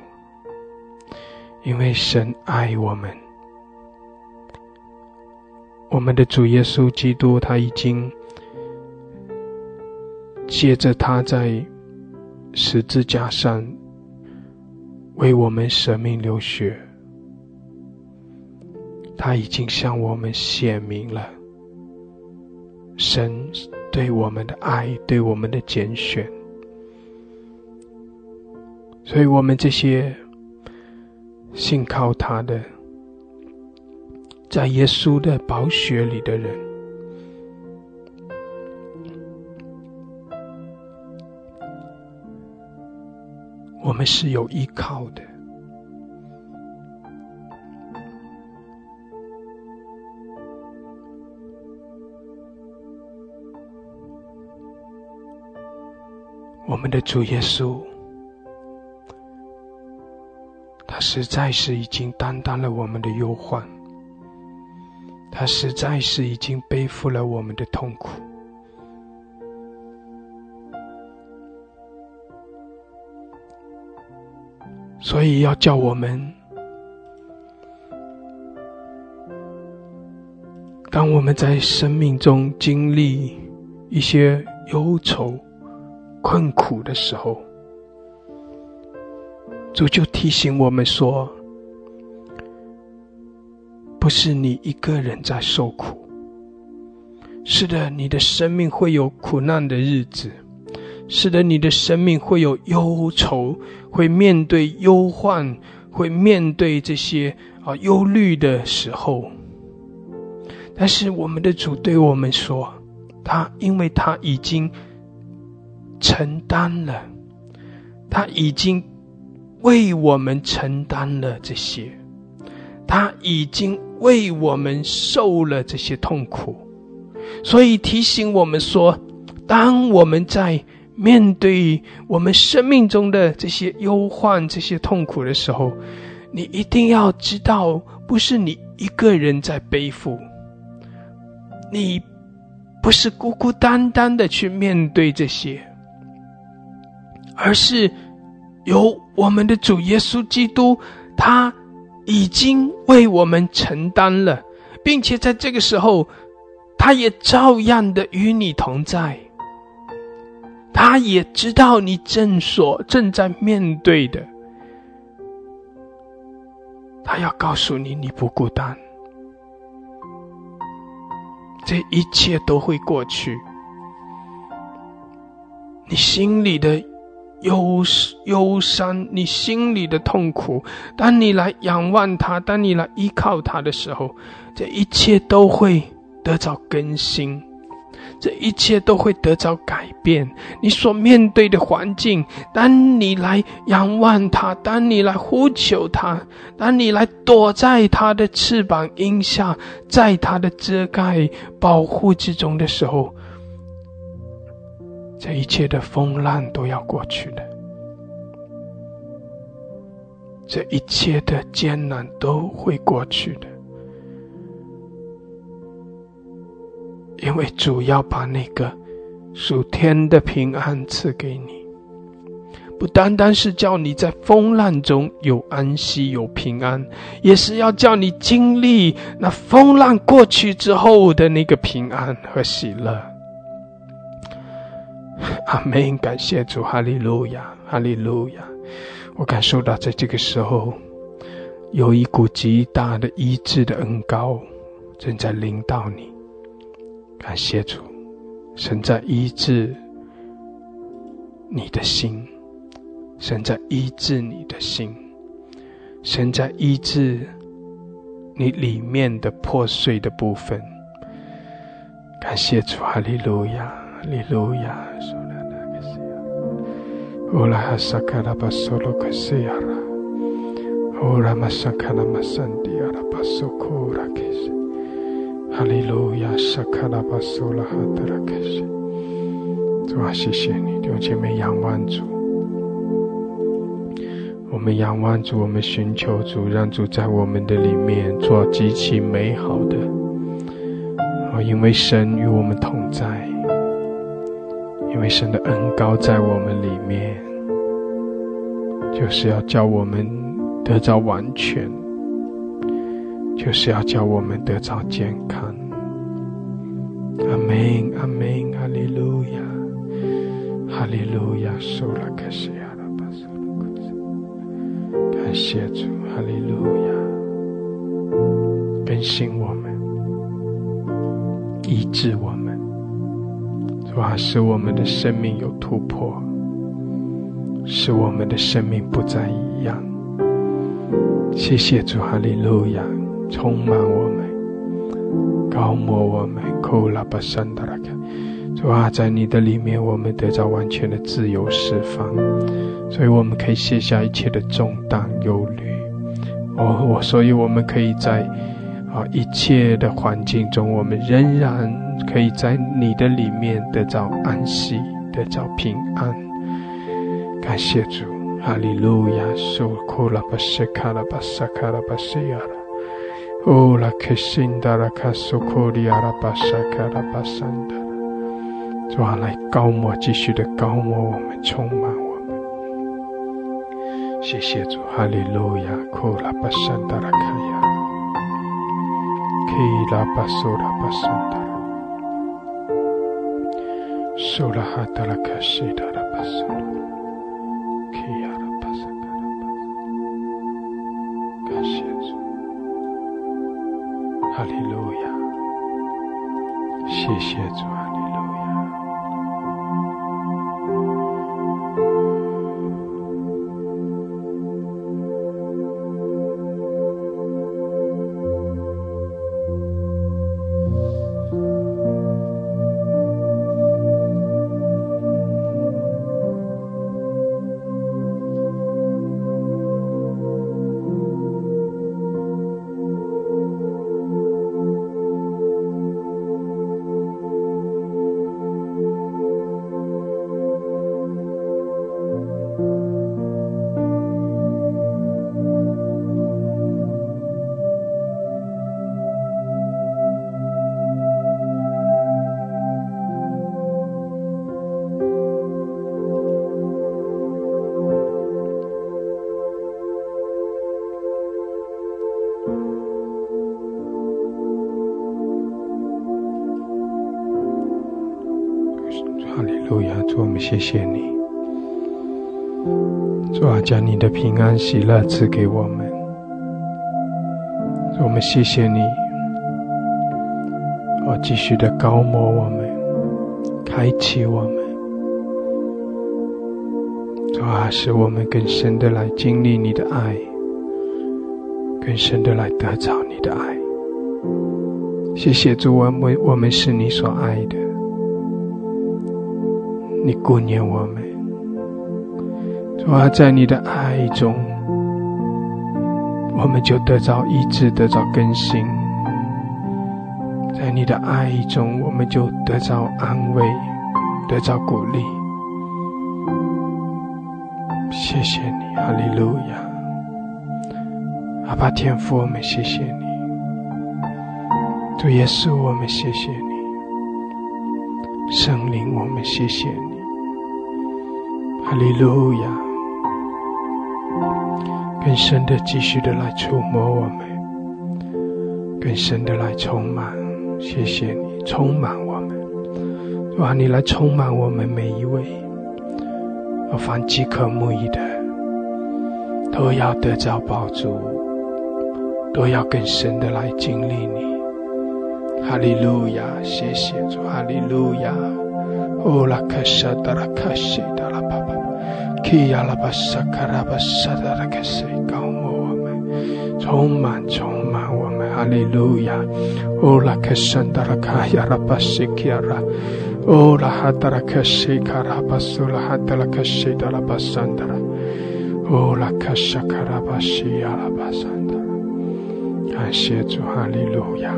因为神爱我们，我们的主耶稣基督，他已经借着他在十字架上为我们舍命流血，他已经向我们显明了神对我们的爱，对我们的拣选。所以我们这些信靠他的，在耶稣的宝血里的人，我们是有依靠的。我们的主耶稣，他实在是已经担当了我们的忧患，他实在是已经背负了我们的痛苦。所以要叫我们，当我们在生命中经历一些忧愁困苦的时候，主就提醒我们说，不是你一个人在受苦。是的，你的生命会有苦难的日子，是的，你的生命会有忧愁，会面对忧患，会面对这些啊忧虑的时候。但是我们的主对我们说，他因为他已经承担了，他已经为我们承担了这些，他已经为我们受了这些痛苦。所以提醒我们说，当我们在面对我们生命中的这些忧患，这些痛苦的时候，你一定要知道，不是你一个人在背负，你不是孤孤单单的去面对这些，而是由我们的主耶稣基督，他已经为我们承担了，并且在这个时候，他也照样的与你同在。他也知道你正所正在面对的，他要告诉你，你不孤单，这一切都会过去。你心里的忧忧伤，你心里的痛苦，当你来仰望他，当你来依靠他的时候，这一切都会得到更新，这一切都会得到改变。你所面对的环境，当你来仰望他，当你来呼求他，当你来躲在他的翅膀荫下，在他的遮盖保护之中的时候，这一切的风浪都要过去的，这一切的艰难都会过去的，因为主要把那个属天的平安赐给你，不单单是叫你在风浪中有安息有平安，也是要叫你经历那风浪过去之后的那个平安和喜乐。阿们，感谢主，哈利路亚，哈利路亚。我感受到在这个时候有一股极大的医治的恩膏正在临到你，感谢主，神在医治你的心，神在医治你的心，神在医治你里面的破碎的部分。感谢主，哈利路亚，哈利路亚。哦啦哈萨卡拉巴索罗克西亚拉，哦啦玛萨卡拉玛山迪亚拉巴索库拉克西。Hallelujah, Shakarabasola Hatarakesh。 主啊，谢谢你，弟兄姐妹仰望主，我们仰望主，我们寻求主，让主在我们的里面做极其美好的、哦、因为神与我们同在，因为神的恩膏在我们里面，就是要叫我们得到完全，就是要叫我们得到健康。阿们，阿们，哈利路亚，哈利路亚，苏拉克西亚拉巴苏拉克西，感谢主，哈利路亚，更新我们，医治我们，主啊，使我们的生命有突破，使我们的生命不再一样。谢谢主，哈利路亚。充满我们，高摩我们，扣拉巴山达拉克。主啊，在你的里面，我们得到完全的自由释放，所以我们可以卸下一切的重担忧虑。哦，我所以我们可以在啊一切的环境中，我们仍然可以在你的里面得到安息，得到平安。感谢主，哈利路亚！苏扣拉巴西卡拉巴萨卡拉巴西亚拉。哦，拉克辛达拉卡苏库里阿拉巴沙卡拉巴山达，主啊，来高摩，继续的高摩我们，充满我们。谢谢主，哈利路亚，库拉巴山达拉卡亚，基拉巴苏拉巴山达，苏拉哈达拉卡西达拉巴苏，基亚拉巴沙卡拉巴，感谢主。哈利路亚，谢谢主，哈利路哈利路亚，主我们谢谢你，主啊，将你的平安喜乐赐给我们，主我们谢谢你，哦，继续的高摩我们，开启我们，主啊，使我们更深的来经历你的爱，更深的来得着你的爱。谢谢主，我们我们是你所爱的，你顾念我们，主啊，在你的爱中我们就得着医治，得着更新，在你的爱中我们就得着安慰，得着鼓励。谢谢你，哈利路亚，阿爸天父，我们谢谢你，主耶稣，我们谢谢你，圣灵，我们谢谢你，哈利路亚，更深的继续的来触摸我们，更深的来充满，谢谢你充满我们，哇，你来充满我们每一位，而凡饥渴慕义的都要得着饱足，都要更深的来经历你。哈利路亚，谢谢主，哈利路亚，哦拉卡沙达拉卡西达拉巴巴基亚拉巴萨卡拉巴萨达拉卡西，高摩我们，充满充满我们，哈利路亚，哦拉卡沙达拉卡亚拉巴西基亚拉，哦拉哈达拉卡西卡拉巴苏拉哈达拉卡西达拉巴萨达拉，哦拉卡沙卡拉巴西亚拉巴萨达拉，感谢主，哈利路亚，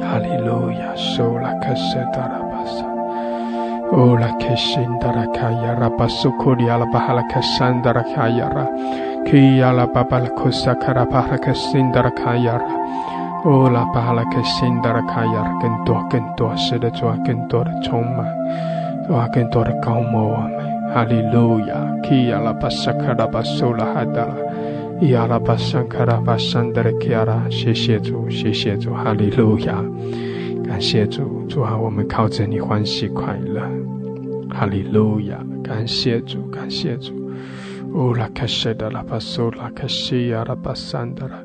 哈利路亚，苏拉卡西达拉巴萨。O la kesindara kaya rapasukuri ala bahala kesandara kaya ra kia la babala kusakara bahala kesindara kaya ra o la bahala kesindara kaya ra kentua kentua seda tua kentua choma tua kentua kaumo ame hallelujah kia la basakara basula hadala ia la basakara basandara kia ra， 谢谢主，谢谢主，哈利路亚。感谢主，主啊，我们靠着你欢喜快乐，哈利路亚！感谢主，感谢主。哦，拉卡西达拉巴苏拉卡西亚拉巴桑达拉，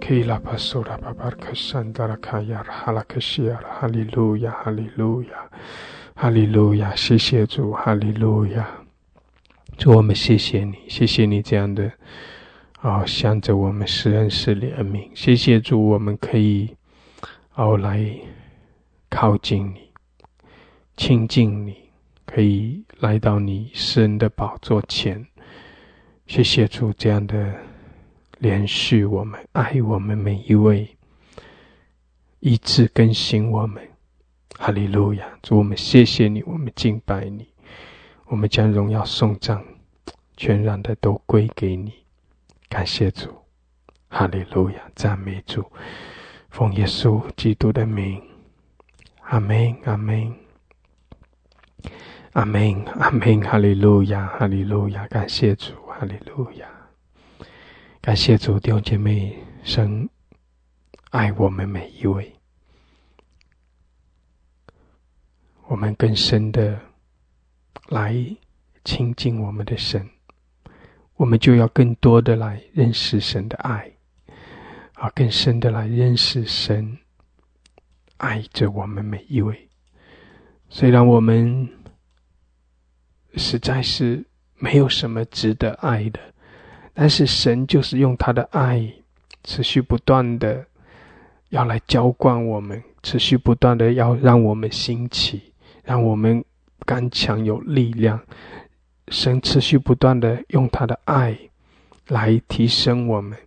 基拉巴苏拉巴巴卡桑达拉卡亚拉拉卡西亚拉，哈利路亚，哈利路亚，哈利路亚！谢谢主，哈利路亚！主，我们谢谢你，谢谢你这样的哦，向着我们施恩施怜悯。谢谢主，我们可以哦来靠近你，亲近你，可以来到你施恩的宝座前。谢谢主，这样的连续我们，爱我们每一位，医治更新我们。哈利路亚，主，我们谢谢你，我们敬拜你，我们将荣耀颂赞全然的都归给你。感谢主，哈利路亚，赞美主，奉耶稣基督的名，阿们，阿们，阿们，阿们，哈利路亚，哈利路亚，感谢主，哈利路亚，感谢主，弟兄姐妹，神爱我们每一位，我们更深的来亲近我们的神，我们就要更多的来认识神的爱，啊，更深的来认识神爱着我们每一位。虽然我们实在是没有什么值得爱的，但是神就是用他的爱持续不断的要来浇灌我们，持续不断的要让我们兴起，让我们刚强有力量。神持续不断的用他的爱来提升我们，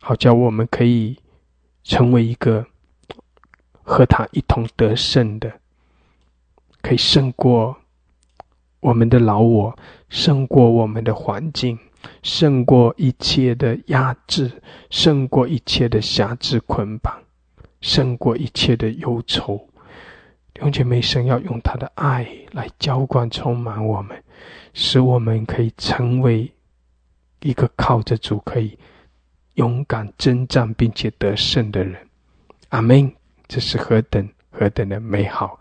好叫我们可以成为一个和他一同得胜的，可以胜过我们的老我，胜过我们的环境，胜过一切的压制，胜过一切的辖制捆绑，胜过一切的忧愁。弟兄姐妹，神要用他的爱来浇灌充满我们，使我们可以成为一个靠着主可以勇敢征战并且得胜的人。阿们，这是何等何等的美好！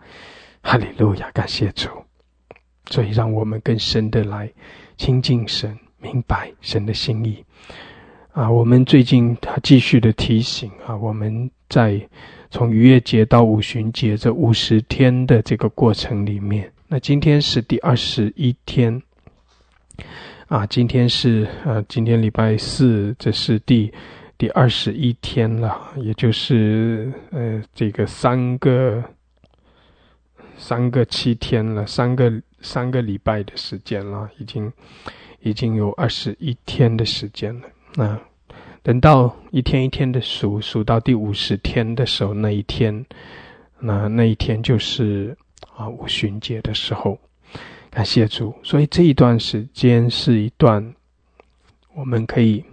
哈利路亚，感谢主。所以让我们更深的来亲近神，明白神的心意啊。我们最近他继续的提醒啊，我们在从逾越节到五旬节这五十天的这个过程里面，那今天是第二十一天啊，今天是呃、啊，今天礼拜四，这是第第二十一天了，也就是呃，这个三个三个七天了，三个三个礼拜的时间了，已经已经有二十一天的时间了。那等到一天一天的数，数到第五十天的时候，那一天，那那一天就是啊五旬节的时候。感谢主，所以这一段时间是一段我们可以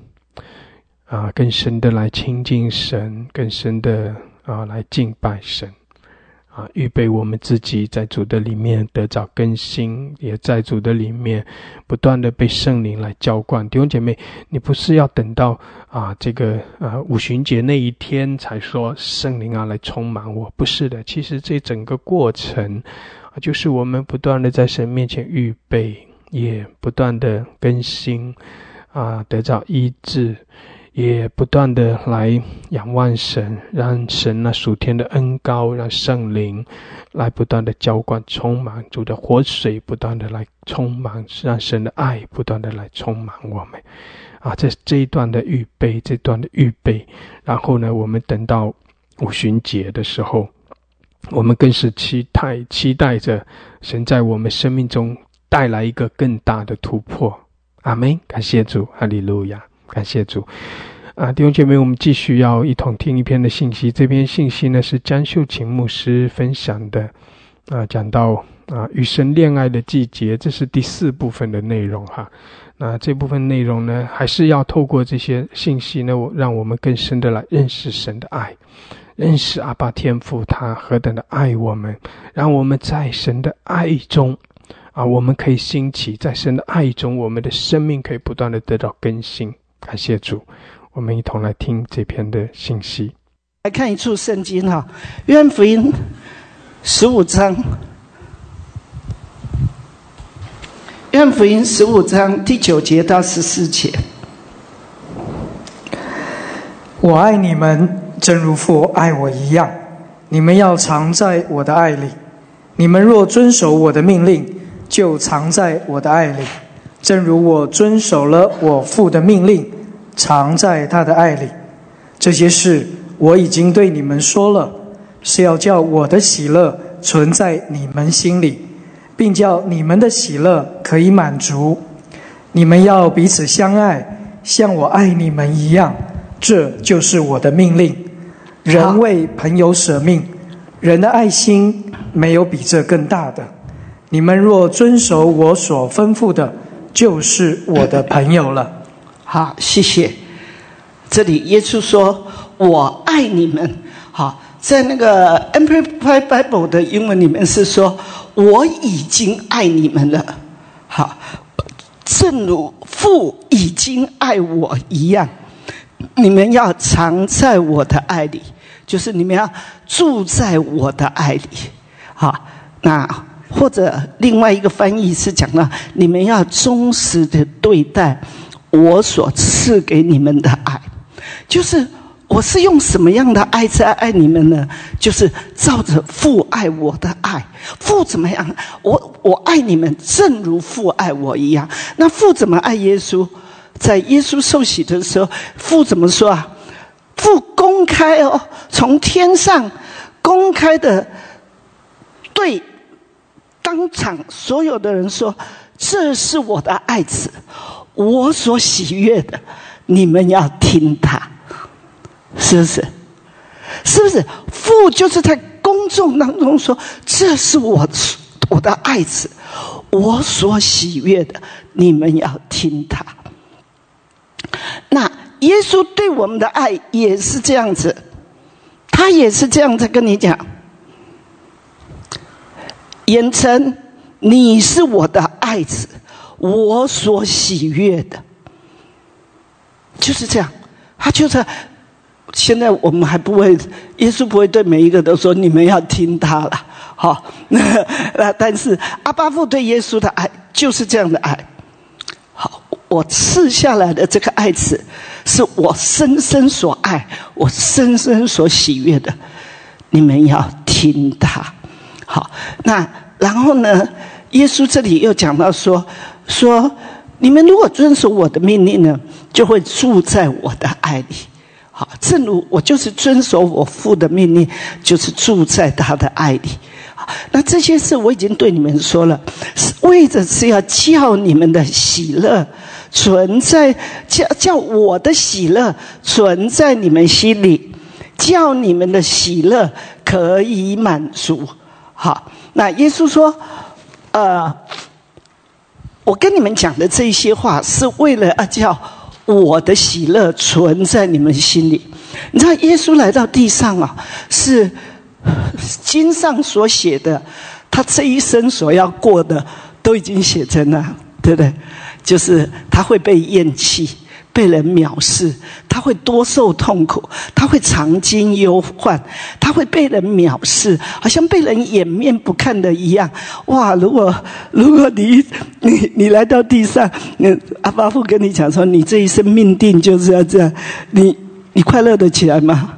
啊更深的来亲近神，更深的啊来敬拜神啊，预备我们自己在主的里面得着更新，也在主的里面不断的被圣灵来浇灌。弟兄姐妹，你不是要等到啊这个啊五旬节那一天才说圣灵啊来充满我，不是的。其实这整个过程就是我们不断的在神面前预备，也不断的更新啊，得到医治，也不断的来仰望神，让神那属天的恩膏，让圣灵来不断的浇灌充满，主的活水不断的来充满，让神的爱不断的来充满我们啊，这这一段的预备，这段的预备，然后呢我们等到五旬节的时候，我们更是期待期待着神在我们生命中带来一个更大的突破。阿们，感谢主，哈利路亚，感谢主啊。弟兄姐妹，我们继续要一同听一篇的信息。这篇信息呢是江秀琴牧师分享的啊，讲到啊与神恋爱的季节，这是第四部分的内容哈。那这部分内容呢，还是要透过这些信息呢，让我们更深的来认识神的爱，认识阿爸天父他何等的爱我们，让我们在神的爱中啊，我们可以兴起，在神的爱中我们的生命可以不断的得到更新。感谢主，我们一同来听这篇的信息，来看一处圣经哈，约翰福音十五章，约翰福音十五章第九节到十四节。我爱你们，正如父爱我一样，你们要常在我的爱里。你们若遵守我的命令，就常在我的爱里，正如我遵守了我父的命令，常在他的爱里。这些事我已经对你们说了，是要叫我的喜乐存在你们心里，并叫你们的喜乐可以满足。你们要彼此相爱，像我爱你们一样，这就是我的命令。人为朋友舍命，人的爱心没有比这更大的。你们若遵守我所吩咐的，就是我的朋友了。好，谢谢。这里耶稣说我爱你们，好，在那个 Amplified Bible 的英文里面是说我已经爱你们了，好，正如父已经爱我一样，你们要常在我的爱里，就是你们要住在我的爱里。好，那或者另外一个翻译是讲到你们要忠实的对待我所赐给你们的爱。就是我是用什么样的爱在爱你们呢？就是照着父爱我的爱。父怎么样？我我爱你们，正如父爱我一样。那父怎么爱耶稣？在耶稣受洗的时候，父怎么说啊？父公开哦，从天上公开的对当场所有的人说，这是我的爱子，我所喜悦的，你们要听他。是不是？是不是？父就是在公众当中说，这是我我的爱子，我所喜悦的，你们要听他。那耶稣对我们的爱也是这样子，他也是这样子跟你讲，言称你是我的爱子，我所喜悦的，就是这样。他就是现在我们还不会，耶稣不会对每一个都说你们要听他了，好、哦，那但是阿爸父对耶稣的爱就是这样的爱。好，我赐下来的这个爱子，是我深深所爱，我深深所喜悦的，你们要听他。好，那然后呢？耶稣这里又讲到说说，你们如果遵守我的命令呢，就会住在我的爱里。好，正如我就是遵守我父的命令，就是住在他的爱里。那这些事我已经对你们说了，是为着是要叫你们的喜乐存在，叫叫我的喜乐存在你们心里，叫你们的喜乐可以满足。好，那耶稣说，呃，我跟你们讲的这些话，是为了要叫我的喜乐存在你们心里。你知道，耶稣来到地上啊，是经上所写的，他这一生所要过的都已经写成了，对不对？就是他会被厌弃，被人藐视，他会多受痛苦，他会尝尽忧患，他会被人藐视，好像被人掩面不看的一样。哇，如果如果你你你来到地上，你阿爸父跟你讲说，你这一生命定就是要这样，你你快乐得起来吗？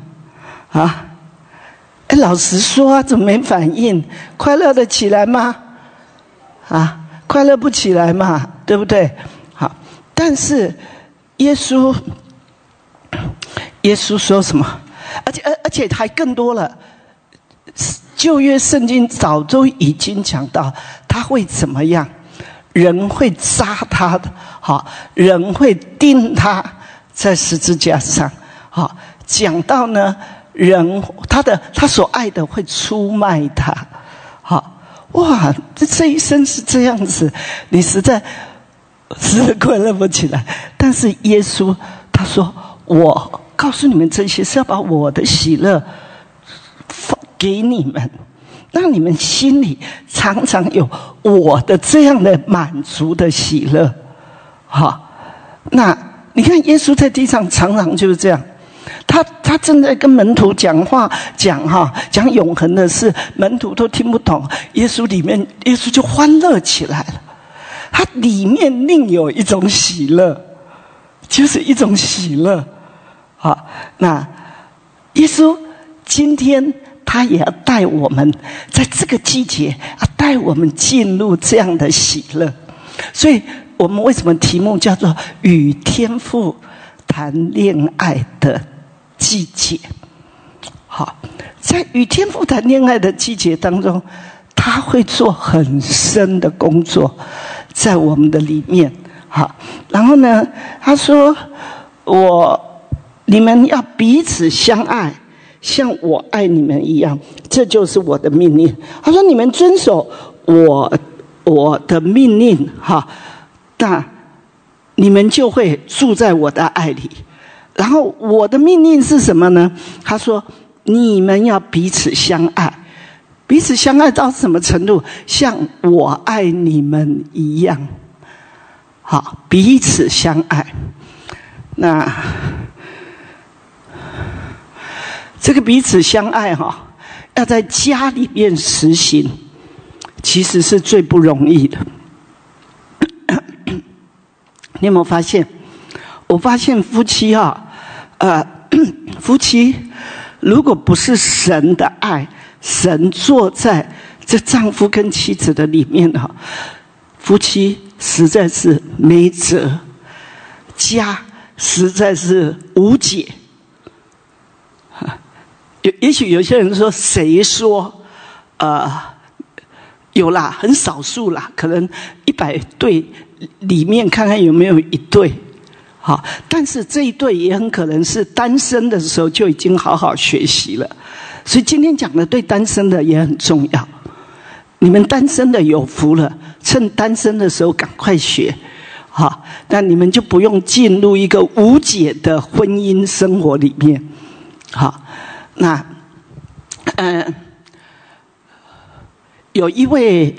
啊？哎，老实说啊，怎么没反应？快乐得起来吗？啊，快乐不起来嘛，对不对？好，但是耶稣，耶稣说什么？而且，而而且还更多了。旧约圣经早就已经讲到，他会怎么样？人会扎他的，好，人会钉他在十字架上，好。讲到呢，人他的他所爱的会出卖他，好。哇，这这一生是这样子，你实在。是快乐不起来，但是耶稣他说：“我告诉你们这些是要把我的喜乐给你们，让你们心里常常有我的这样的满足的喜乐。”好，那你看耶稣在地上常常就是这样，他他正在跟门徒讲话，讲哈讲永恒的事，门徒都听不懂，耶稣里面耶稣就欢乐起来了。它里面另有一种喜乐，就是一种喜乐。好，那耶稣今天他也要带我们，在这个季节要带我们进入这样的喜乐。所以我们为什么题目叫做“与天父谈恋爱的季节”？好，在与天父谈恋爱的季节当中，他会做很深的工作。在我们的里面，好，然后呢？他说：“我，你们要彼此相爱，像我爱你们一样，这就是我的命令。”他说：“你们遵守我我的命令，哈，那你们就会住在我的爱里。然后我的命令是什么呢？他说：你们要彼此相爱。”彼此相爱到什么程度？像我爱你们一样。好，彼此相爱。那这个彼此相爱哈、哦，要在家里面实行，其实是最不容易的。你有没有发现？我发现夫妻哈、哦，呃，夫妻如果不是神的爱。神坐在这丈夫跟妻子的里面啊，夫妻实在是没辙，家实在是无解。也也许有些人说，谁说？呃，有啦，很少数啦，可能一百对里面看看有没有一对。好，但是这一对也很可能是单身的时候就已经好好学习了。所以今天讲的对单身的也很重要，你们单身的有福了，趁单身的时候赶快学，好，那你们就不用进入一个无解的婚姻生活里面，好，那，嗯、呃，有一位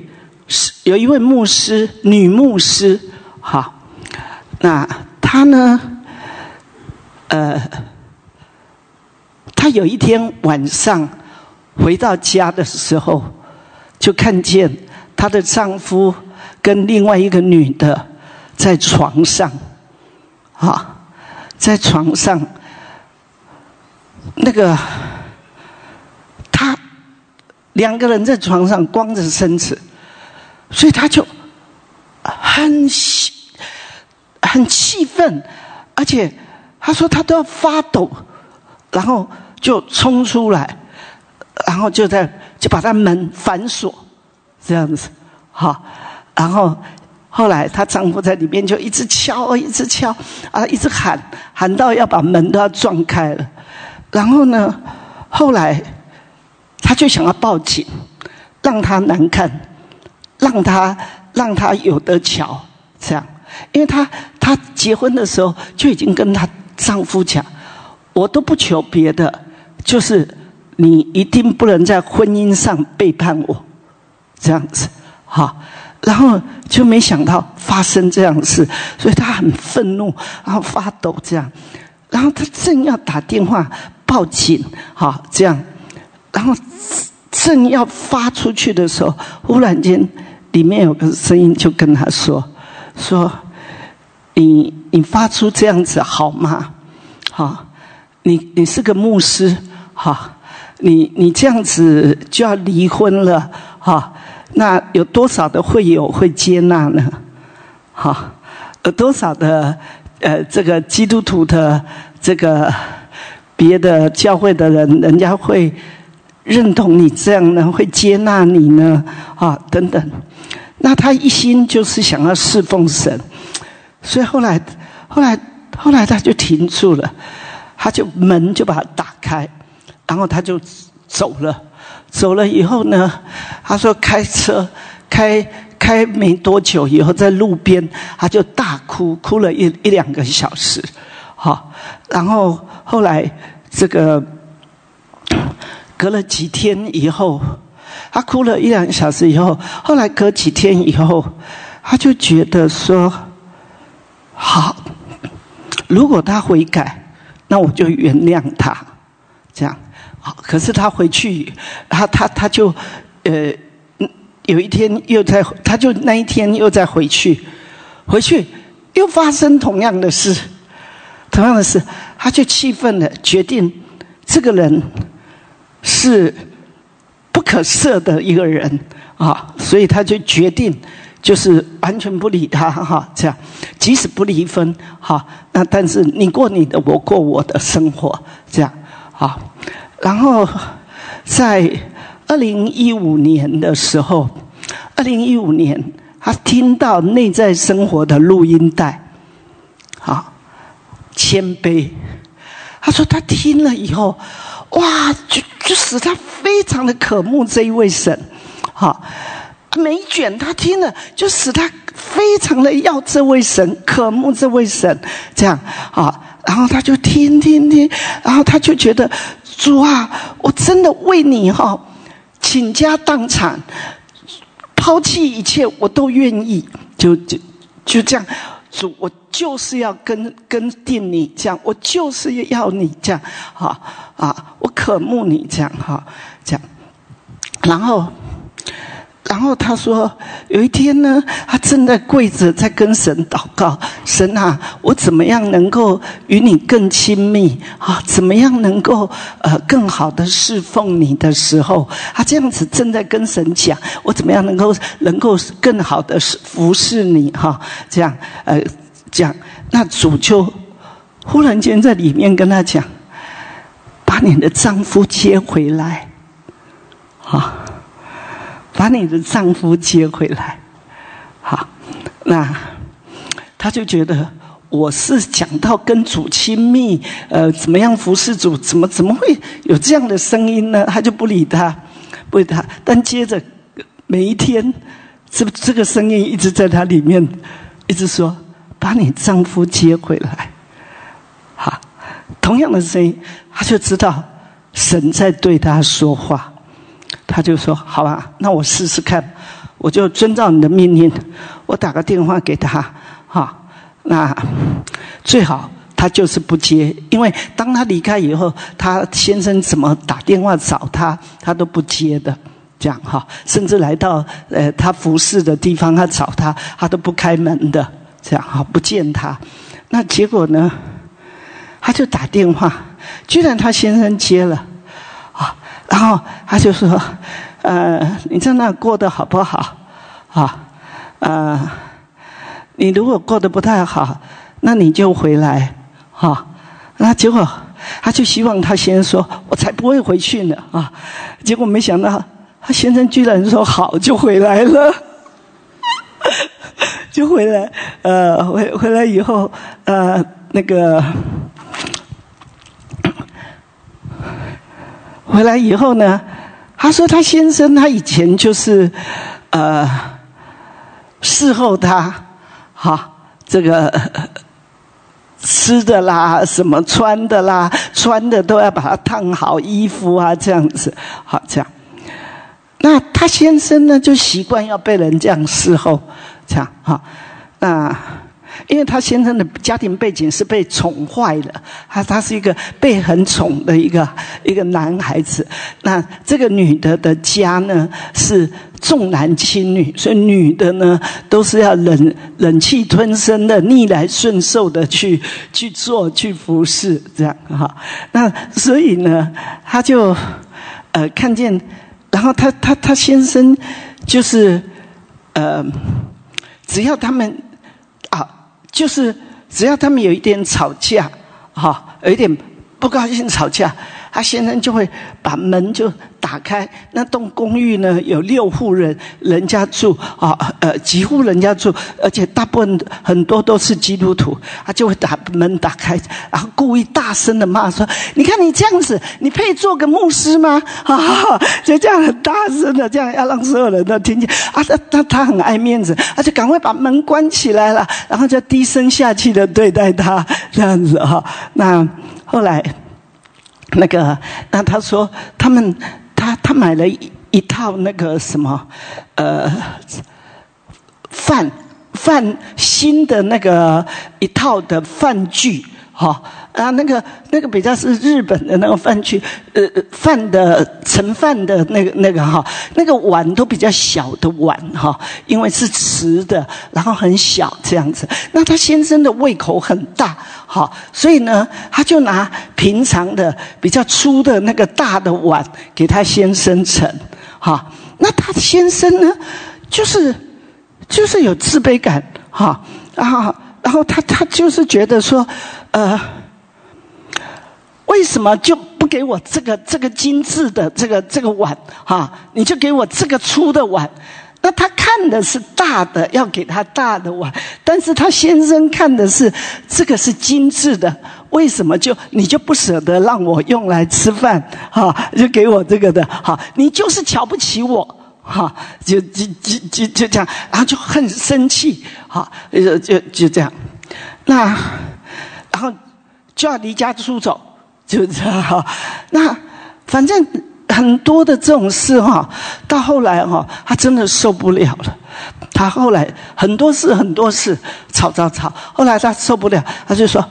有一位牧师，女牧师，好，那她呢，呃。他有一天晚上回到家的时候，就看见她的丈夫跟另外一个女的在床上，啊，在床上，那个她两个人在床上光着身子，所以她就很很气愤，而且她说她都要发抖，然后就冲出来，然后就在就把她门反锁，这样子，好，然后后来她丈夫在里面就一直敲一直敲啊，一直喊喊到要把门都要撞开了。然后呢，后来她就想要报警，让她难看，让她让她有得瞧，这样。因为她她结婚的时候就已经跟她丈夫讲，我都不求别的，就是你一定不能在婚姻上背叛我，这样子，好。然后就没想到发生这样的事，所以她很愤怒，然后发抖这样。然后她正要打电话报警，好这样，然后正要发出去的时候，忽然间里面有个声音就跟她说：“说你你发出这样子好吗？好，你你是个牧师，好，你你这样子就要离婚了，好。”那有多少的会友会接纳呢？好，有多少的呃，这个基督徒的这个别的教会的人，人家会认同你这样呢，会接纳你呢？啊，等等。那他一心就是想要侍奉神，所以后来，后来，后来他就停住了，他就门就把它打开，然后他就走了。走了以后呢，他说开车开开没多久以后，在路边他就大哭，哭了一一两个小时，好。然后后来这个隔了几天以后，他哭了一两个小时以后，后来隔几天以后，他就觉得说，好，如果他悔改，那我就原谅他，这样。可是他回去，他他他就，呃，有一天又在，他就那一天又再回去，回去又发生同样的事，同样的事，他就气愤了，决定这个人是不可赦的一个人啊，所以他就决定就是完全不理他哈，这样，即使不离婚哈，那但是你过你的，我过我的生活，这样啊。然后，在二零一五年的时候，二零一五年，他听到内在生活的录音带，啊，谦卑。他说他听了以后，哇，就就使他非常的渴慕这一位神，啊，每一卷他听了，就使他非常的要这位神，渴慕这位神，这样啊。然后他就听听听，然后他就觉得，主啊，我真的为你哈、哦，倾家荡产，抛弃一切，我都愿意。就就就这样，主，我就是要跟跟定你这样，我就是要你这样，哈啊，我渴慕你这样哈，这样。然后，然后他说，有一天呢，他正在跪着在跟神祷告，神啊，我怎么样能够与你更亲密啊？怎么样能够呃更好的侍奉你的时候，他这样子正在跟神讲，我怎么样能够能够更好的服侍你哈、啊？这样呃讲，那主就忽然间在里面跟他讲，把你的丈夫接回来，啊。把你的丈夫接回来，好，那他就觉得我是讲到跟主亲密，呃，怎么样服侍主，怎么怎么会有这样的声音呢？他就不理他，不理他。但接着每一天，这这个声音一直在他里面，一直说把你丈夫接回来，好，同样的声音，他就知道神在对他说话。他就说：“好吧，那我试试看，我就遵照你的命令，我打个电话给他，哈，那最好。”他就是不接，因为当他离开以后，他先生怎么打电话找他，他都不接的，这样哈。甚至来到呃他服侍的地方，他找他，他都不开门的，这样哈，不见他。那结果呢，他就打电话，居然他先生接了，啊，然后他就说，呃，你在那过得好不好？啊，呃，你如果过得不太好，那你就回来，哈、哦，那结果他就希望他先生说，我才不会回去呢啊！结果没想到他先生居然说好，就回来了，就回来，呃，回回来以后，呃，那个回来以后呢，他说他先生他以前就是呃侍候他，哈、哦，这个。吃的啦，什么穿的啦，穿的都要把它烫好衣服啊，这样子，好这样。那他先生呢，就习惯要被人这样侍候，这样哈。那因为他先生的家庭背景是被宠坏了，他他是一个被很宠的一个一个男孩子。那这个女的的家呢是重男轻女，所以女的呢都是要忍忍气吞声的、逆来顺受的去去做、去服侍这样哈。那所以呢，他就呃看见，然后他他他先生就是呃，只要他们。就是只要他们有一点吵架，哈、哦，有一点不高兴吵架，他先生就会把门就打开。那栋公寓呢，有六户人人家住，啊、哦，呃，几户人家住，而且大部分很多都是基督徒，他就会把门打开，然后故意大声的骂说：“你看你这样子，你配做个牧师吗？”哈、哦，就这样很大声的，这样要让所有人都听见。啊，他他他很爱面子，他就赶快把门关起来了，然后就低声下气的对待他，这样子哈、哦。那后来。那个，那他说他们，他他买了一一套那个什么，呃，饭饭新的那个一套的饭具，哈、哦、啊，那个那个比较是日本的那个饭具，呃，饭的盛饭的那个那个哈、哦，那个碗都比较小的碗哈、哦，因为是瓷的，然后很小这样子。那他先生的胃口很大。好，所以呢，他就拿平常的比较粗的那个大的碗给他先生盛，哈。那他先生呢，就是就是有自卑感，哈啊，然后他他就是觉得说，呃，为什么就不给我这个这个精致的这个这个碗，哈，你就给我这个粗的碗？那他看的是大的，要给他大的碗，但是他先生看的是这个是精致的，为什么就你就不舍得让我用来吃饭？哈、啊，就给我这个的，哈、啊，你就是瞧不起我，哈、啊，就就就就就这样，然后就很生气，哈、啊，就就就这样，那然后就要离家出走，就这样，哈、啊，那反正。很多的这种事哈，到后来哈，他真的受不了了。他后来很多事很多事吵吵吵，后来他受不了，他就说：“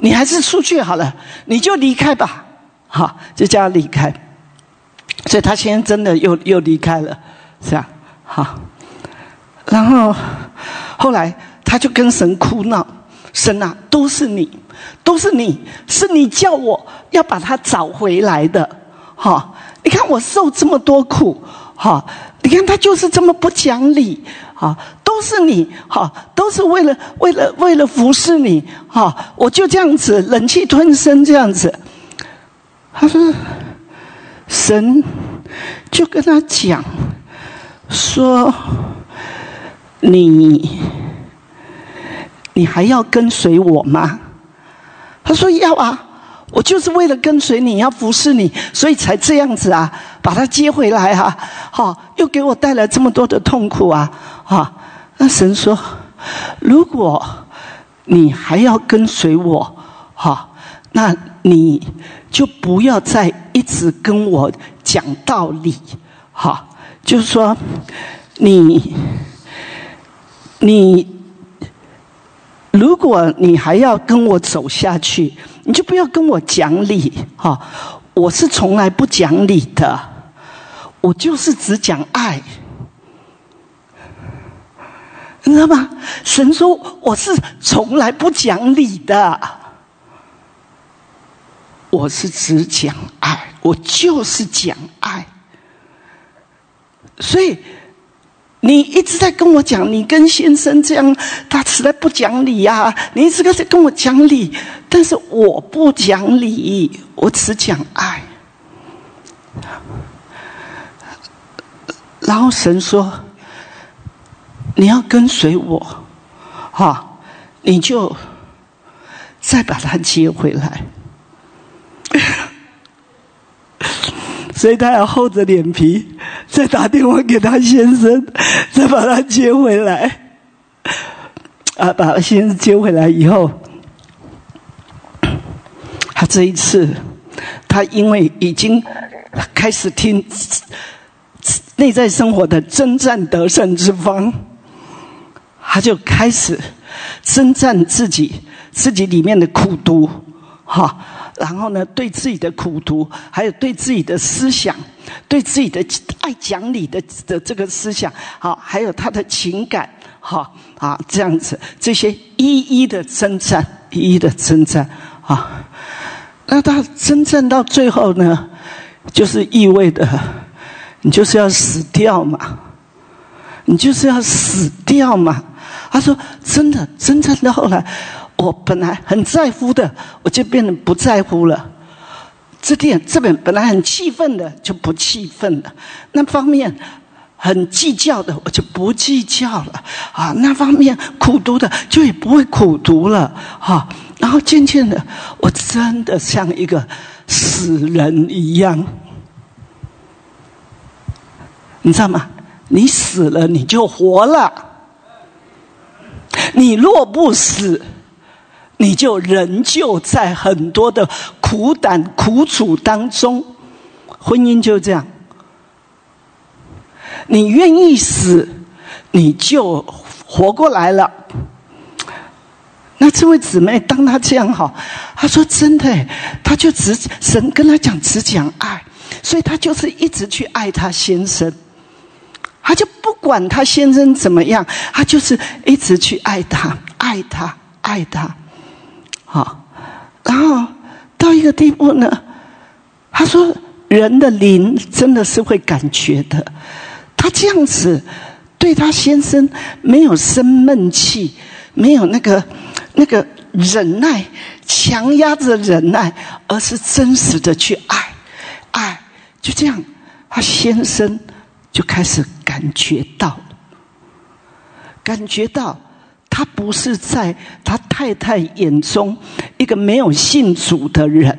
你还是出去好了，你就离开吧。”哈，就叫他离开。所以他先生真的又又离开了，这样哈。然后后来他就跟神哭闹：“神啊，都是你，都是你，是你叫我要把他找回来的。”哈、哦，你看我受这么多苦，哈、哦，你看他就是这么不讲理，哈、哦，都是你，哈、哦，都是为了为了为了服侍你，哈、哦，我就这样子忍气吞声这样子。他说，神就跟他讲说，你你还要跟随我吗？他说要啊。我就是为了跟随你，要服侍你，所以才这样子啊，把他接回来啊，哈、哦，又给我带来这么多的痛苦啊，哈、哦。那神说，如果你还要跟随我，哈、哦，那你就不要再一直跟我讲道理，哈、哦，就是说，你，你。如果你还要跟我走下去，你就不要跟我讲理哈、哦。我是从来不讲理的，我就是只讲爱，你知道吗？神说我是从来不讲理的，我是只讲爱，我就是讲爱。所以你一直在跟我讲，你跟先生这样，他实在不讲理啊！你一直在跟我讲理，但是我不讲理，我只讲爱。然后神说：“你要跟随我，哈、哦，你就再把他接回来。”所以他要厚着脸皮。再打电话给他先生，再把他接回来，啊，把先生接回来以后，他这一次，他因为已经开始听内在生活的征战得胜之方，他就开始征战自己自己里面的苦毒，哈。然后呢，对自己的苦读，还有对自己的思想，对自己的爱讲理的的这个思想，好，还有他的情感，好啊，这样子，这些一一的征战，一一的征战啊。那他征战到最后呢，就是意味着你就是要死掉嘛，你就是要死掉嘛。他说：“真的，征战到后来。”我本来很在乎的，我就变得不在乎了。这点，这本本来很气愤的，就不气愤了。那方面很计较的，我就不计较了。啊，那方面苦读的，就也不会苦读了。哈、啊，然后渐渐的，我真的像一个死人一样，你知道吗？你死了，你就活了。你若不死，你就仍旧在很多的苦胆苦楚当中，婚姻就这样。你愿意死，你就活过来了。那这位姊妹，当她这样哈，她说真的，她就只神跟她讲只讲爱，所以她就是一直去爱她先生，她就不管她先生怎么样，她就是一直去爱他，爱他，爱他。好，然后到一个地步呢，他说人的灵真的是会感觉的，他这样子对他先生没有生闷气，没有那个那个忍耐，强压着忍耐，而是真实的去爱，爱就这样，他先生就开始感觉到，感觉到他不是在他太太眼中一个没有信主的人，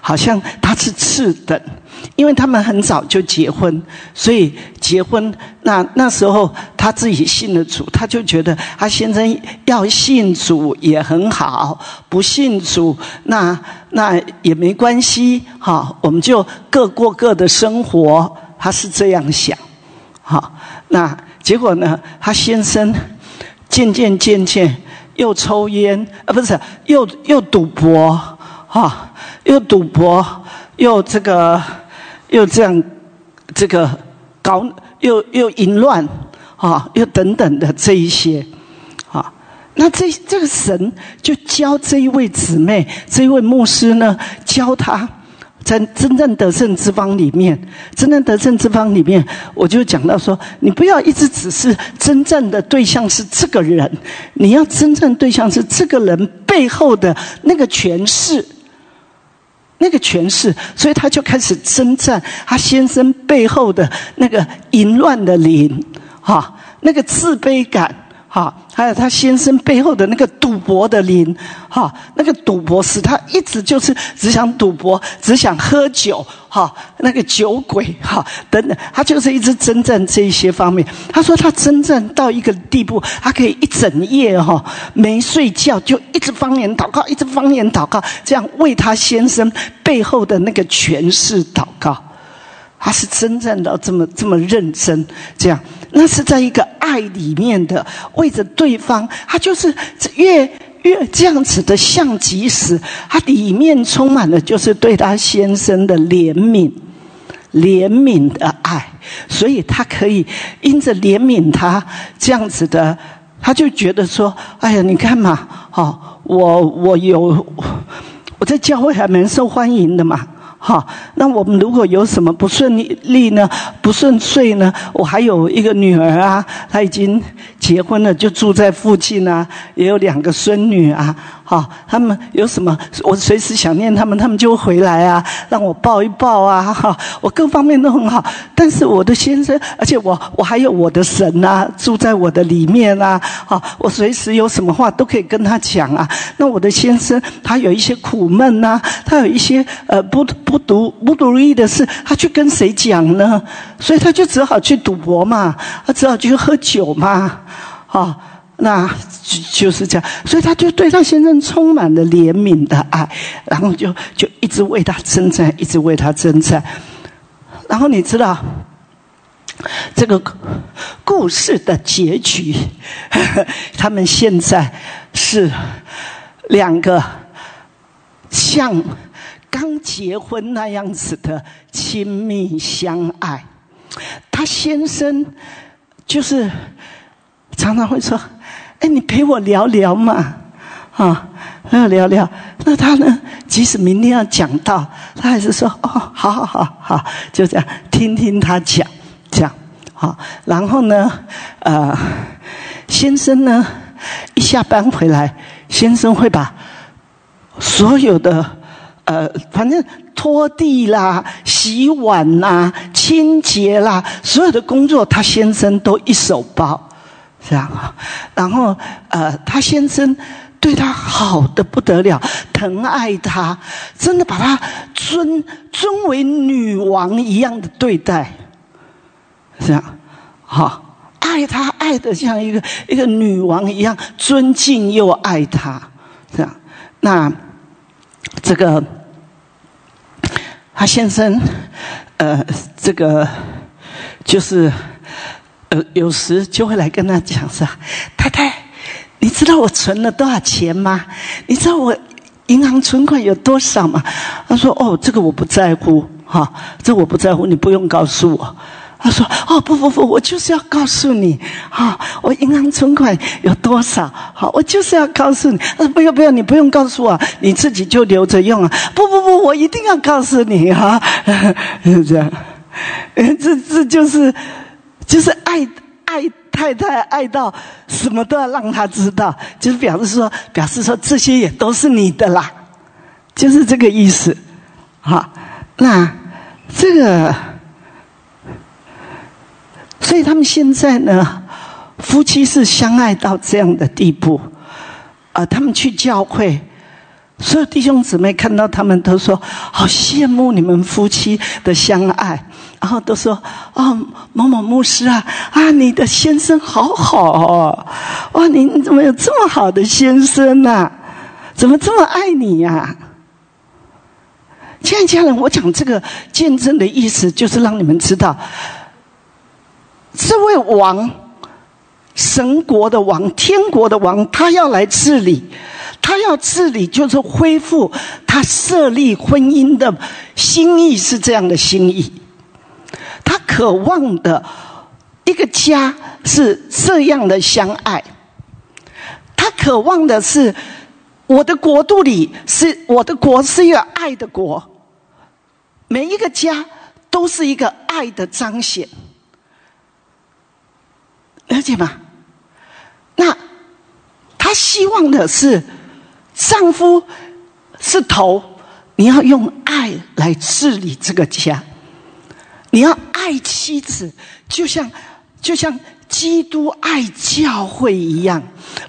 好像他是次等，因为他们很早就结婚，所以结婚那那时候他自己信了主，他就觉得他先生要信主也很好，不信主那那也没关系，好，我们就各过各的生活，他是这样想，好，那结果呢，他先生。渐渐渐渐，又抽烟啊，不是又又赌博哈、哦，又赌博，又这个又这样，这个搞又又淫乱啊、哦，又等等的这一些啊、哦。那这这个神就教这一位姊妹，这一位牧师呢，教她在真正得胜之方里面，真正得胜之方里面，我就讲到说，你不要一直只是真正的对象是这个人，你要真正对象是这个人背后的那个权势，那个权势，所以他就开始征战他先生背后的那个淫乱的灵，哈，那个自卑感。好，还有他先生背后的那个赌博的灵，哈，那个赌博使他一直就是只想赌博，只想喝酒，哈，那个酒鬼，哈，等等，他就是一直征战这一些方面。他说他征战到一个地步，他可以一整夜哈没睡觉，就一直方言祷告，一直方言祷告，这样为他先生背后的那个权势祷告。他是真正的这么这么认真，这样那是在一个爱里面的，为着对方，他就是越越这样子的像即使，他里面充满的就是对他先生的怜悯。怜悯的爱，所以他可以因着怜悯他这样子的，他就觉得说：“哎呀，你看嘛，哦，我我有我在教会还蛮受欢迎的嘛，哈、哦。那我们如果有什么不顺利呢，不顺遂呢，我还有一个女儿啊，她已经结婚了，就住在附近啊，也有两个孙女啊。”好、哦，他们有什么？我随时想念他们，他们就回来啊，让我抱一抱啊！哈、哦，我各方面都很好。但是我的先生，而且我我还有我的神啊，住在我的里面啊！好、哦，我随时有什么话都可以跟他讲啊。那我的先生他有一些苦闷啊，他有一些呃不不独不独立的事，他去跟谁讲呢？所以他就只好去赌博嘛，他只好去喝酒嘛，啊、哦。那就是这样，所以他就对他先生充满了怜悯的爱，然后就就一直为他征战，一直为他征战。然后你知道这个故事的结局，呵呵他们现在是两个像刚结婚那样子的亲密相爱。他先生就是常常会说：“哎，你陪我聊聊嘛，啊、哦，聊聊。”那他呢，即使明天要讲到，他还是说：“哦，好好好好，就这样，听听他讲，这样好。哦”然后呢，呃，先生呢，一下班回来，先生会把所有的呃，反正拖地啦、洗碗啦、清洁啦，所有的工作，他先生都一手包。这样啊，然后呃，他先生对他好的不得了，疼爱他，真的把他尊尊为女王一样的对待，这样，哈、哦，爱他爱的像一个一个女王一样，尊敬又爱他，这样。那这个他先生，呃，这个就是。呃，有时就会来跟他讲说：“太太，你知道我存了多少钱吗？你知道我银行存款有多少吗？”他说：“哦，这个我不在乎，哈、哦，这个、我不在乎，你不用告诉我。”他说：“哦，不不不，我就是要告诉你，哈、哦，我银行存款有多少，好、哦，我就是要告诉你。”他说：“不用不用，你不用告诉我，你自己就留着用啊。”“不不不，我一定要告诉你哈。哦”这样，这这就是。就是爱爱太太爱到什么都要让他知道，就是表示说表示说这些也都是你的啦，就是这个意思。好，那这个，所以他们现在呢，夫妻是相爱到这样的地步啊、呃！他们去教会。所有弟兄姊妹看到他们都说：“好羡慕你们夫妻的相爱。”然后都说：“哦，某某牧师啊，啊，你的先生好好哦，哇，你你怎么有这么好的先生啊？怎么这么爱你呀、啊？”亲爱的家人，我讲这个见证的意思，就是让你们知道，这位王，神国的王，天国的王，他要来治理。他要治理，就是恢复他设立婚姻的心意，是这样的心意。他渴望的一个家是这样的相爱，他渴望的是我的国度里，是我的国是一个爱的国，每一个家都是一个爱的彰显，了解吗？那他希望的是丈夫是头，你要用爱来治理这个家，你要爱妻子，就像就像基督爱教会一样，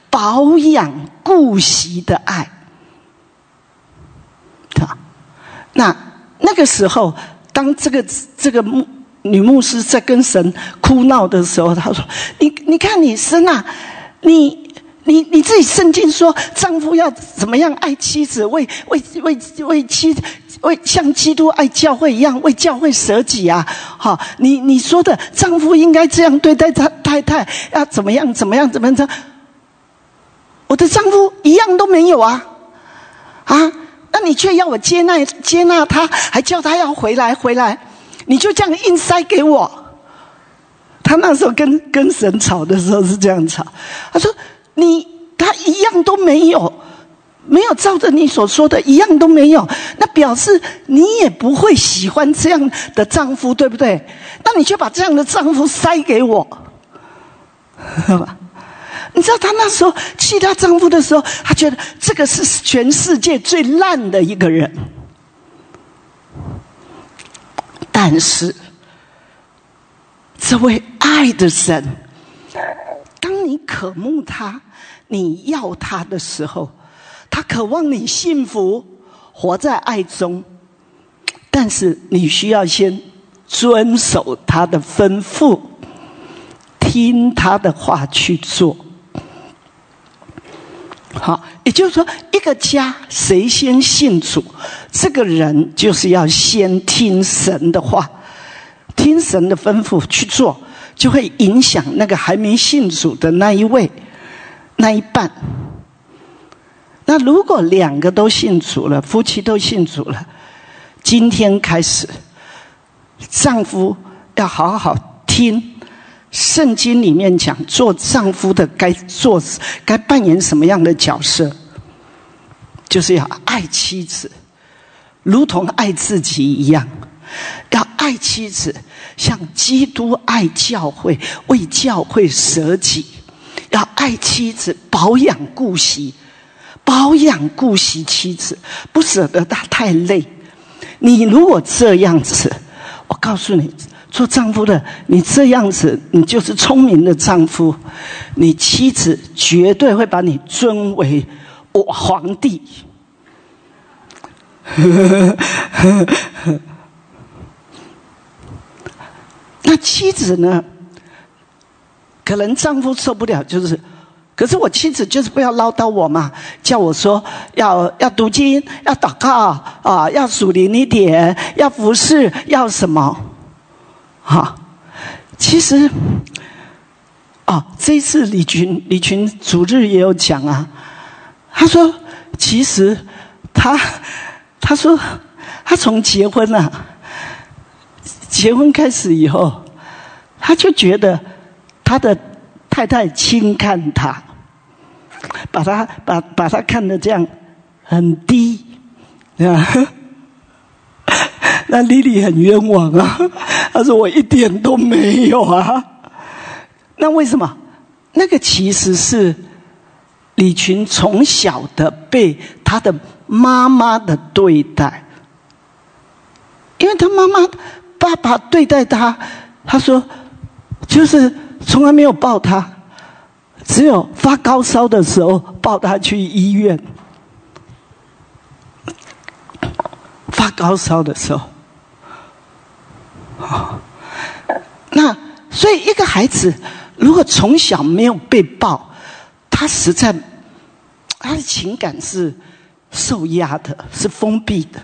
保养顾惜的爱。好，那那个时候，当这个这个牧女牧师在跟神哭闹的时候，她说：“你你看你神啊，你。”你你自己圣经说，丈夫要怎么样爱妻子，为为为为妻为像基督爱教会一样为教会舍己啊！好、哦，你你说的丈夫应该这样对待他太太啊，怎么样怎么样怎么样？我的丈夫一样都没有啊！啊，那你却要我接纳接纳他，还叫他要回来回来，你就这样硬塞给我。他那时候跟跟神吵的时候是这样吵，他说你他一样都没有。没有照着你所说的一样都没有，那表示你也不会喜欢这样的丈夫，对不对？那你却把这样的丈夫塞给我，好吧？你知道她那时候气她丈夫的时候，她觉得这个是全世界最烂的一个人。但是，这位爱的神，当你渴慕他，你要他的时候，他渴望你幸福，活在爱中，但是你需要先遵守他的吩咐，听他的话去做。好，也就是说，一个家谁先信主，这个人就是要先听神的话，听神的吩咐去做，就会影响那个还没信主的那一位，那一半。那如果两个都信主了，夫妻都信主了，今天开始，丈夫要好好听圣经里面讲，做丈夫的该做该扮演什么样的角色，就是要爱妻子，如同爱自己一样，要爱妻子，像基督爱教会，为教会舍己，要爱妻子，保养顾惜。保养顾惜妻子，不舍得她太累。你如果这样子，我告诉你，做丈夫的，你这样子，你就是聪明的丈夫，你妻子绝对会把你尊为我皇帝。那妻子呢？可能丈夫受不了，就是。可是我妻子就是不要唠叨我嘛，叫我说要要读经，要祷告啊，要属灵一点，要服侍，要什么？哈、啊，其实，啊，这一次李群李群主日也有讲啊，他说其实他他说他从结婚啊，结婚开始以后，他就觉得他的太太轻看他。把他把把他看得这样很低，啊，那莉莉很冤枉啊！她说我一点都没有啊。那为什么？那个其实是李群从小的被他的妈妈的对待，因为他妈妈爸爸对待他，他说就是从来没有抱他。只有发高烧的时候抱他去医院，发高烧的时候，哦，那所以一个孩子如果从小没有被抱，他实在他的情感是受压的，是封闭的，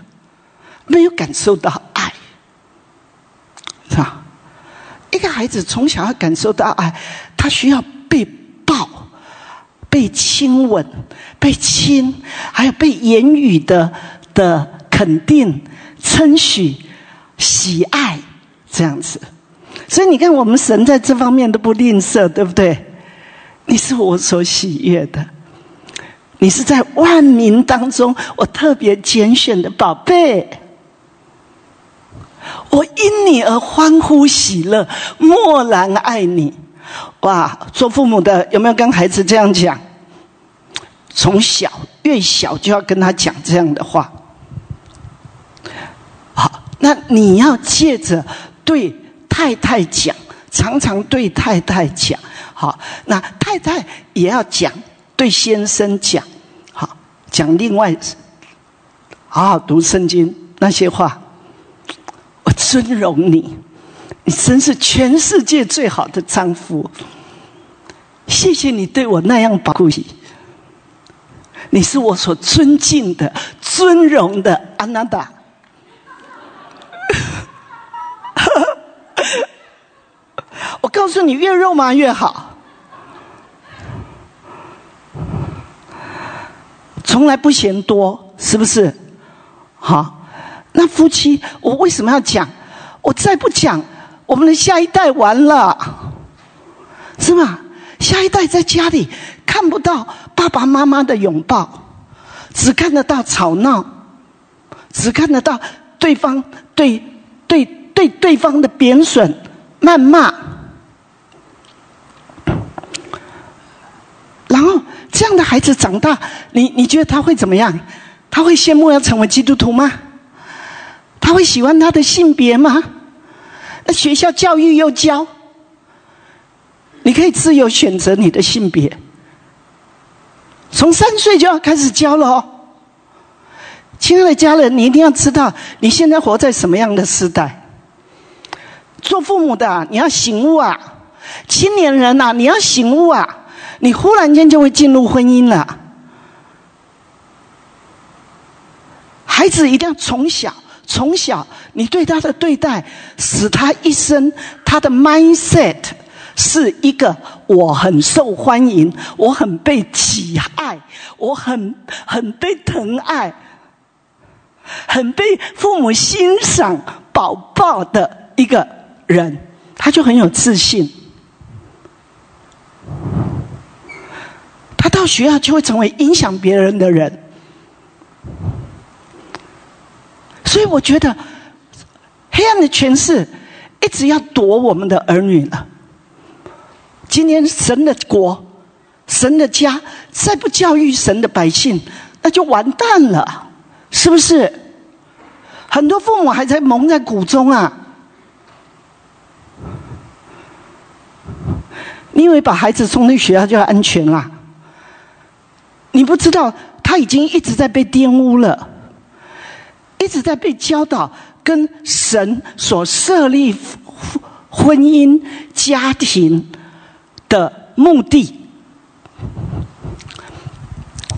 没有感受到爱，是吧？一个孩子从小要感受到爱，他需要被抱、被亲吻、被亲，还有被言语的的肯定、称许、喜爱，这样子。所以你看，我们神在这方面都不吝啬，对不对？你是我所喜悦的，你是在万民当中我特别拣选的宝贝，我因你而欢呼喜乐，默然爱你。哇，做父母的有没有跟孩子这样讲？从小越小就要跟他讲这样的话。好，那你要借着对太太讲，常常对太太讲。好，那太太也要讲，对先生讲。好，讲另外，好好读圣经那些话。我尊荣你。你真是全世界最好的丈夫，谢谢你对我那样保护。你是我所尊敬的、尊荣的阿那达。告诉你，越肉麻越好。从来不嫌多，是不是？好，那夫妻，我为什么要讲？我再不讲，我们的下一代完了，是吧？下一代在家里看不到爸爸妈妈的拥抱，只看得到吵闹，只看得到对方对对对对方的贬损、谩骂，然后。这样的孩子长大，你你觉得他会怎么样？他会羡慕要成为基督徒吗？他会喜欢他的性别吗？那学校教育又教，你可以自由选择你的性别，从三岁就要开始教了哦。亲爱的家人，你一定要知道你现在活在什么样的时代。做父母的啊，你要醒悟啊！青年人啊，你要醒悟啊！你忽然间就会进入婚姻了。孩子一定要从小，从小你对他的对待，使他一生他的 mindset 是一个我很受欢迎，我很被喜爱，我很很被疼爱，很被父母欣赏、宝宝的一个人，他就很有自信。他到学校就会成为影响别人的人，所以我觉得黑暗的权势一直要夺我们的儿女了。今天神的国、神的家再不教育神的百姓，那就完蛋了，是不是？很多父母还在蒙在鼓中啊！你以为把孩子送去学校就安全啦？你不知道，他已经一直在被玷污了，一直在被教导跟神所设立婚姻家庭的目的。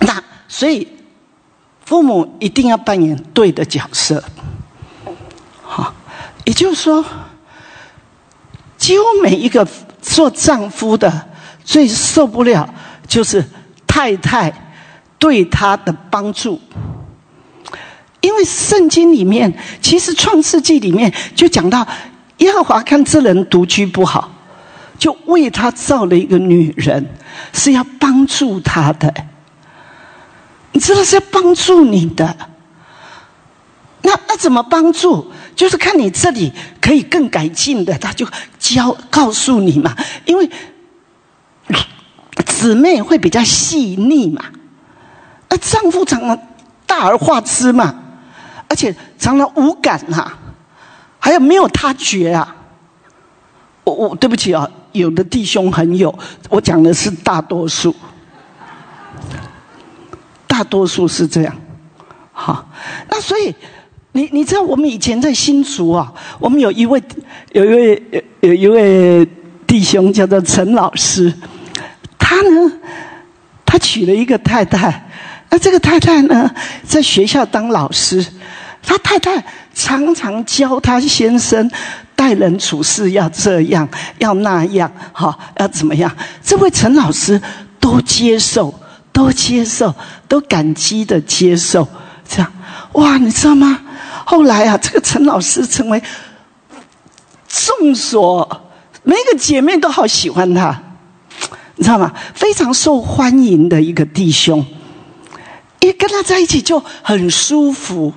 那所以，父母一定要扮演对的角色。好，也就是说，几乎每一个做丈夫的最受不了就是太太对他的帮助，因为圣经里面，其实创世纪里面就讲到，耶和华看这人独居不好，就为他造了一个女人，是要帮助他的。你知道是要帮助你的，那那怎么帮助？就是看你这里可以更改进的，他就教告诉你嘛，因为姊妹会比较细腻嘛，而丈夫常常大而化之嘛，而且常常无感啊，还有没有他觉啊。我我对不起啊，有的弟兄很有，我讲的是大多数，大多数是这样。好，那所以你你知道我们以前在新竹啊，我们有一位有一位有一位弟兄叫做陈老师。他呢，他娶了一个太太，那这个太太呢，在学校当老师，他太太常常教他先生待人处事要这样，要那样，好，要怎么样？这位陈老师都接受，都接受，都感激的接受，这样，哇，你知道吗？后来啊，这个陈老师成为众所每个姐妹都好喜欢他。你知道吗？非常受欢迎的一个弟兄，因为跟他在一起就很舒服，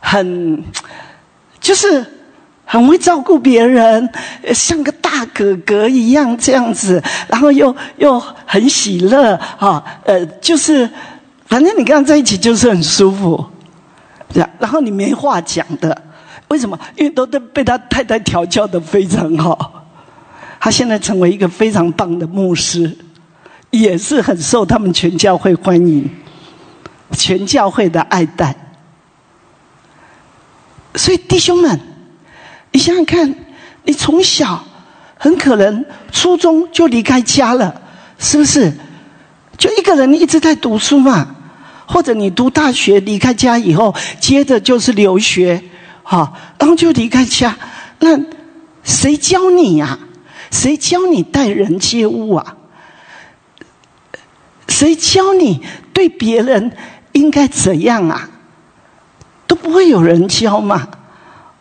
很就是很会照顾别人，像个大哥哥一样这样子，然后又又很喜乐啊，呃，就是反正你跟他在一起就是很舒服，然后你没话讲的，为什么？因为都被他太太调教得非常好。他现在成为一个非常棒的牧师，也是很受他们全教会欢迎，全教会的爱戴。所以弟兄们，你想想看，你从小很可能初中就离开家了，是不是？就一个人一直在读书嘛，或者你读大学离开家以后，接着就是留学，好，然后就离开家，那谁教你呀、啊？谁教你待人接物啊？谁教你对别人应该怎样啊？都不会有人教嘛。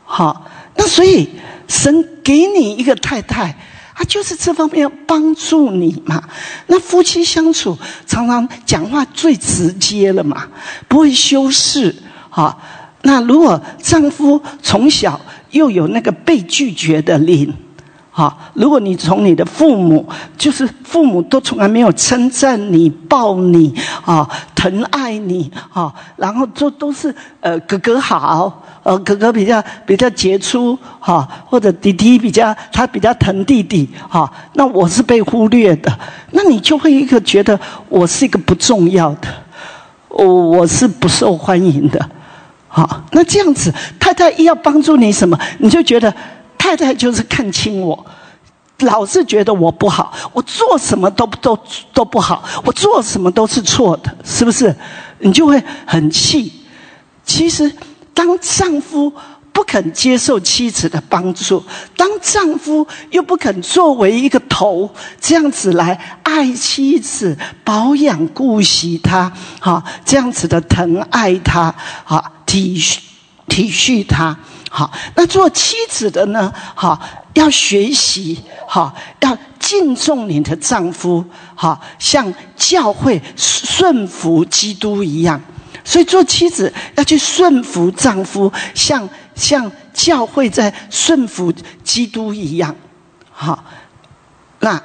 好，那所以神给你一个太太，他就是这方面要帮助你嘛。那夫妻相处常常讲话最直接了嘛，不会修饰。好，那如果丈夫从小又有那个被拒绝的灵，好，如果你从你的父母，就是父母都从来没有称赞你、抱你、啊、哦、疼爱你，啊、哦，然后就都是呃哥哥好，呃哥哥比较比较杰出，哈、哦，或者弟弟比较他比较疼弟弟，哈、哦，那我是被忽略的，那你就会一个觉得我是一个不重要的，我、哦、我是不受欢迎的，好、哦，那这样子太太要帮助你什么，你就觉得。太太就是看清我，老是觉得我不好，我做什么都都都不好，我做什么都是错的，是不是？你就会很气。其实，当丈夫不肯接受妻子的帮助，当丈夫又不肯作为一个头这样子来爱妻子、保养、顾惜她，哈，这样子的疼爱她，哈，体体恤她。好，那做妻子的呢？好，要学习，好，要敬重你的丈夫，好，像教会顺服基督一样。所以做妻子要去顺服丈夫，像像教会在顺服基督一样。好，那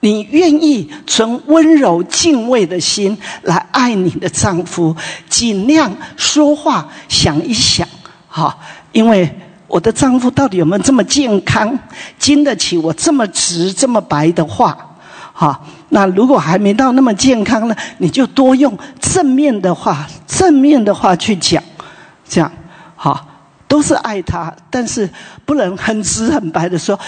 你愿意存温柔敬畏的心来爱你的丈夫，尽量说话想一想，好。因为我的丈夫到底有没有这么健康，经得起我这么直这么白的话？好，那如果还没到那么健康呢，你就多用正面的话，正面的话去讲，这样好，都是爱他，但是不能很直很白的说，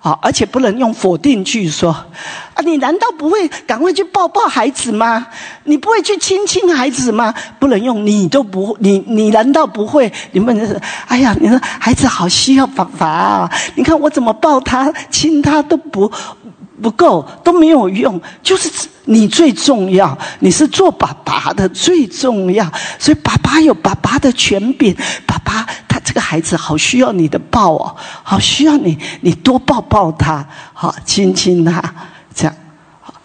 好，而且不能用否定句说，啊，你难道不会赶快去抱抱孩子吗？你不会去亲亲孩子吗？不能用你都不你你难道不会？你们就是哎呀，你说孩子好需要爸爸啊！你看我怎么抱他、亲他都不不够，都没有用。就是你最重要，你是做爸爸的最重要，所以爸爸有爸爸的权柄，爸爸。这个孩子好需要你的抱哦，好需要你，你多抱抱他，好亲亲他，这样，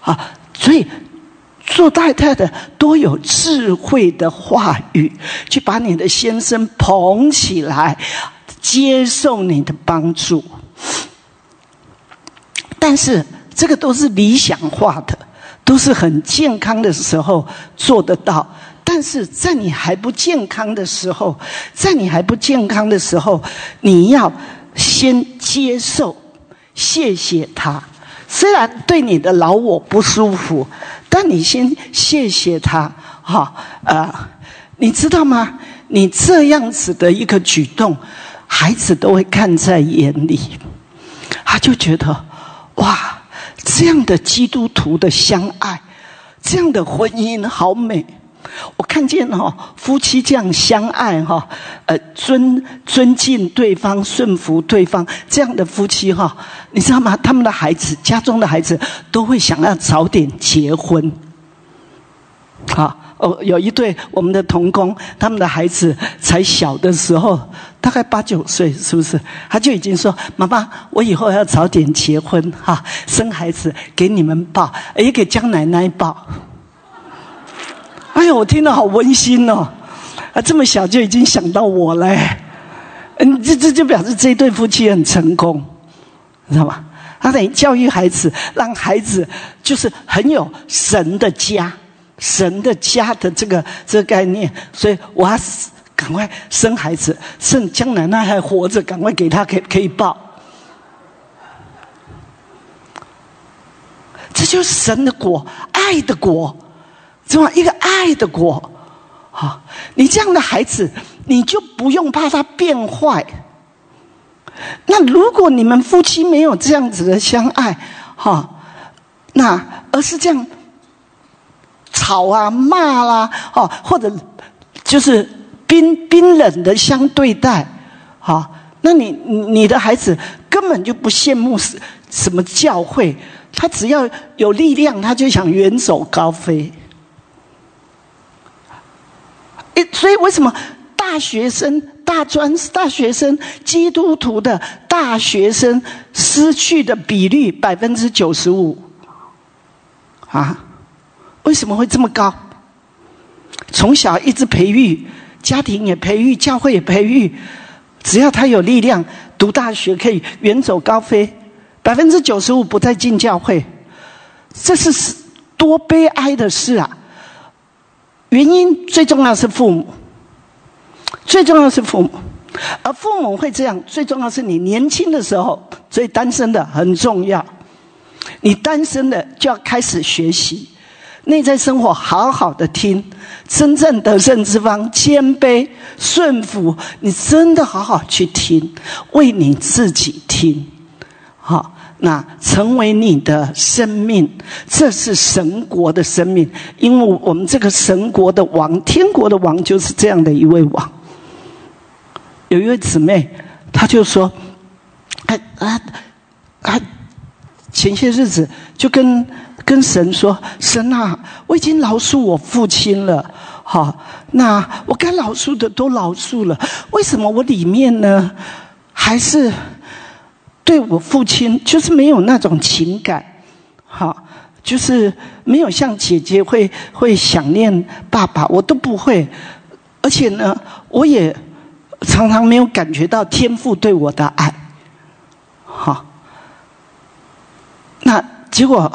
好，所以做太太的多有智慧的话语，去把你的先生捧起来，接受你的帮助。但是这个都是理想化的，都是很健康的时候做得到。但是在你还不健康的时候，在你还不健康的时候，你要先接受，谢谢他。虽然对你的老我不舒服，但你先谢谢他，哈、哦，呃，你知道吗？你这样子的一个举动，孩子都会看在眼里，他就觉得哇，这样的基督徒的相爱，这样的婚姻好美。我看见哈、哦、夫妻这样相爱哈、哦，呃尊尊敬对方、顺服对方这样的夫妻哈、哦，你知道吗？他们的孩子、家中的孩子都会想要早点结婚。啊哦，有一对我们的同工，他们的孩子才小的时候，大概八九岁，是不是？他就已经说：“妈妈，我以后要早点结婚哈、啊，生孩子给你们抱，也给江奶奶抱。”哎呦，我听到好温馨哦！啊，这么小就已经想到我嘞，嗯，这这就表示这对夫妻很成功，你知道吗？他等于教育孩子，让孩子就是很有神的家，神的家的这个这个概念。所以我要赶快生孩子，趁江奶奶还活着，赶快给她可以可以抱。这就是神的果，爱的果。怎么一个爱的果？好，你这样的孩子，你就不用怕他变坏。那如果你们夫妻没有这样子的相爱，哈，那而是这样吵啊、骂啦、啊，哦，或者就是冰冰冷的相对待，好，那你你的孩子根本就不羡慕什么教会，他只要有力量，他就想远走高飞。所以为什么大学生、大专、大学生、基督徒的大学生失去的比率百分之九十五？啊，为什么会这么高？从小一直培育，家庭也培育，教会也培育，只要他有力量，读大学可以远走高飞。百分之九十五不再进教会，这是多悲哀的事啊！原因最重要是父母，最重要是父母，而父母会这样，最重要是你年轻的时候，所以单身的很重要。你单身的就要开始学习内在生活，好好的听，真正得胜之方，谦卑顺服，你真的好好去听，为你自己听。好，那成为你的生命，这是神国的生命，因为我们这个神国的王，天国的王就是这样的一位王。有一位姊妹，她就说：“哎啊啊！前些日子就跟跟神说，神啊，我已经饶恕我父亲了。”好，那我该饶恕的都饶恕了，为什么我里面呢还是？对我父亲就是没有那种情感，好，就是没有像姐姐会会想念爸爸，我都不会。而且呢，我也常常没有感觉到天父对我的爱，好。那结果，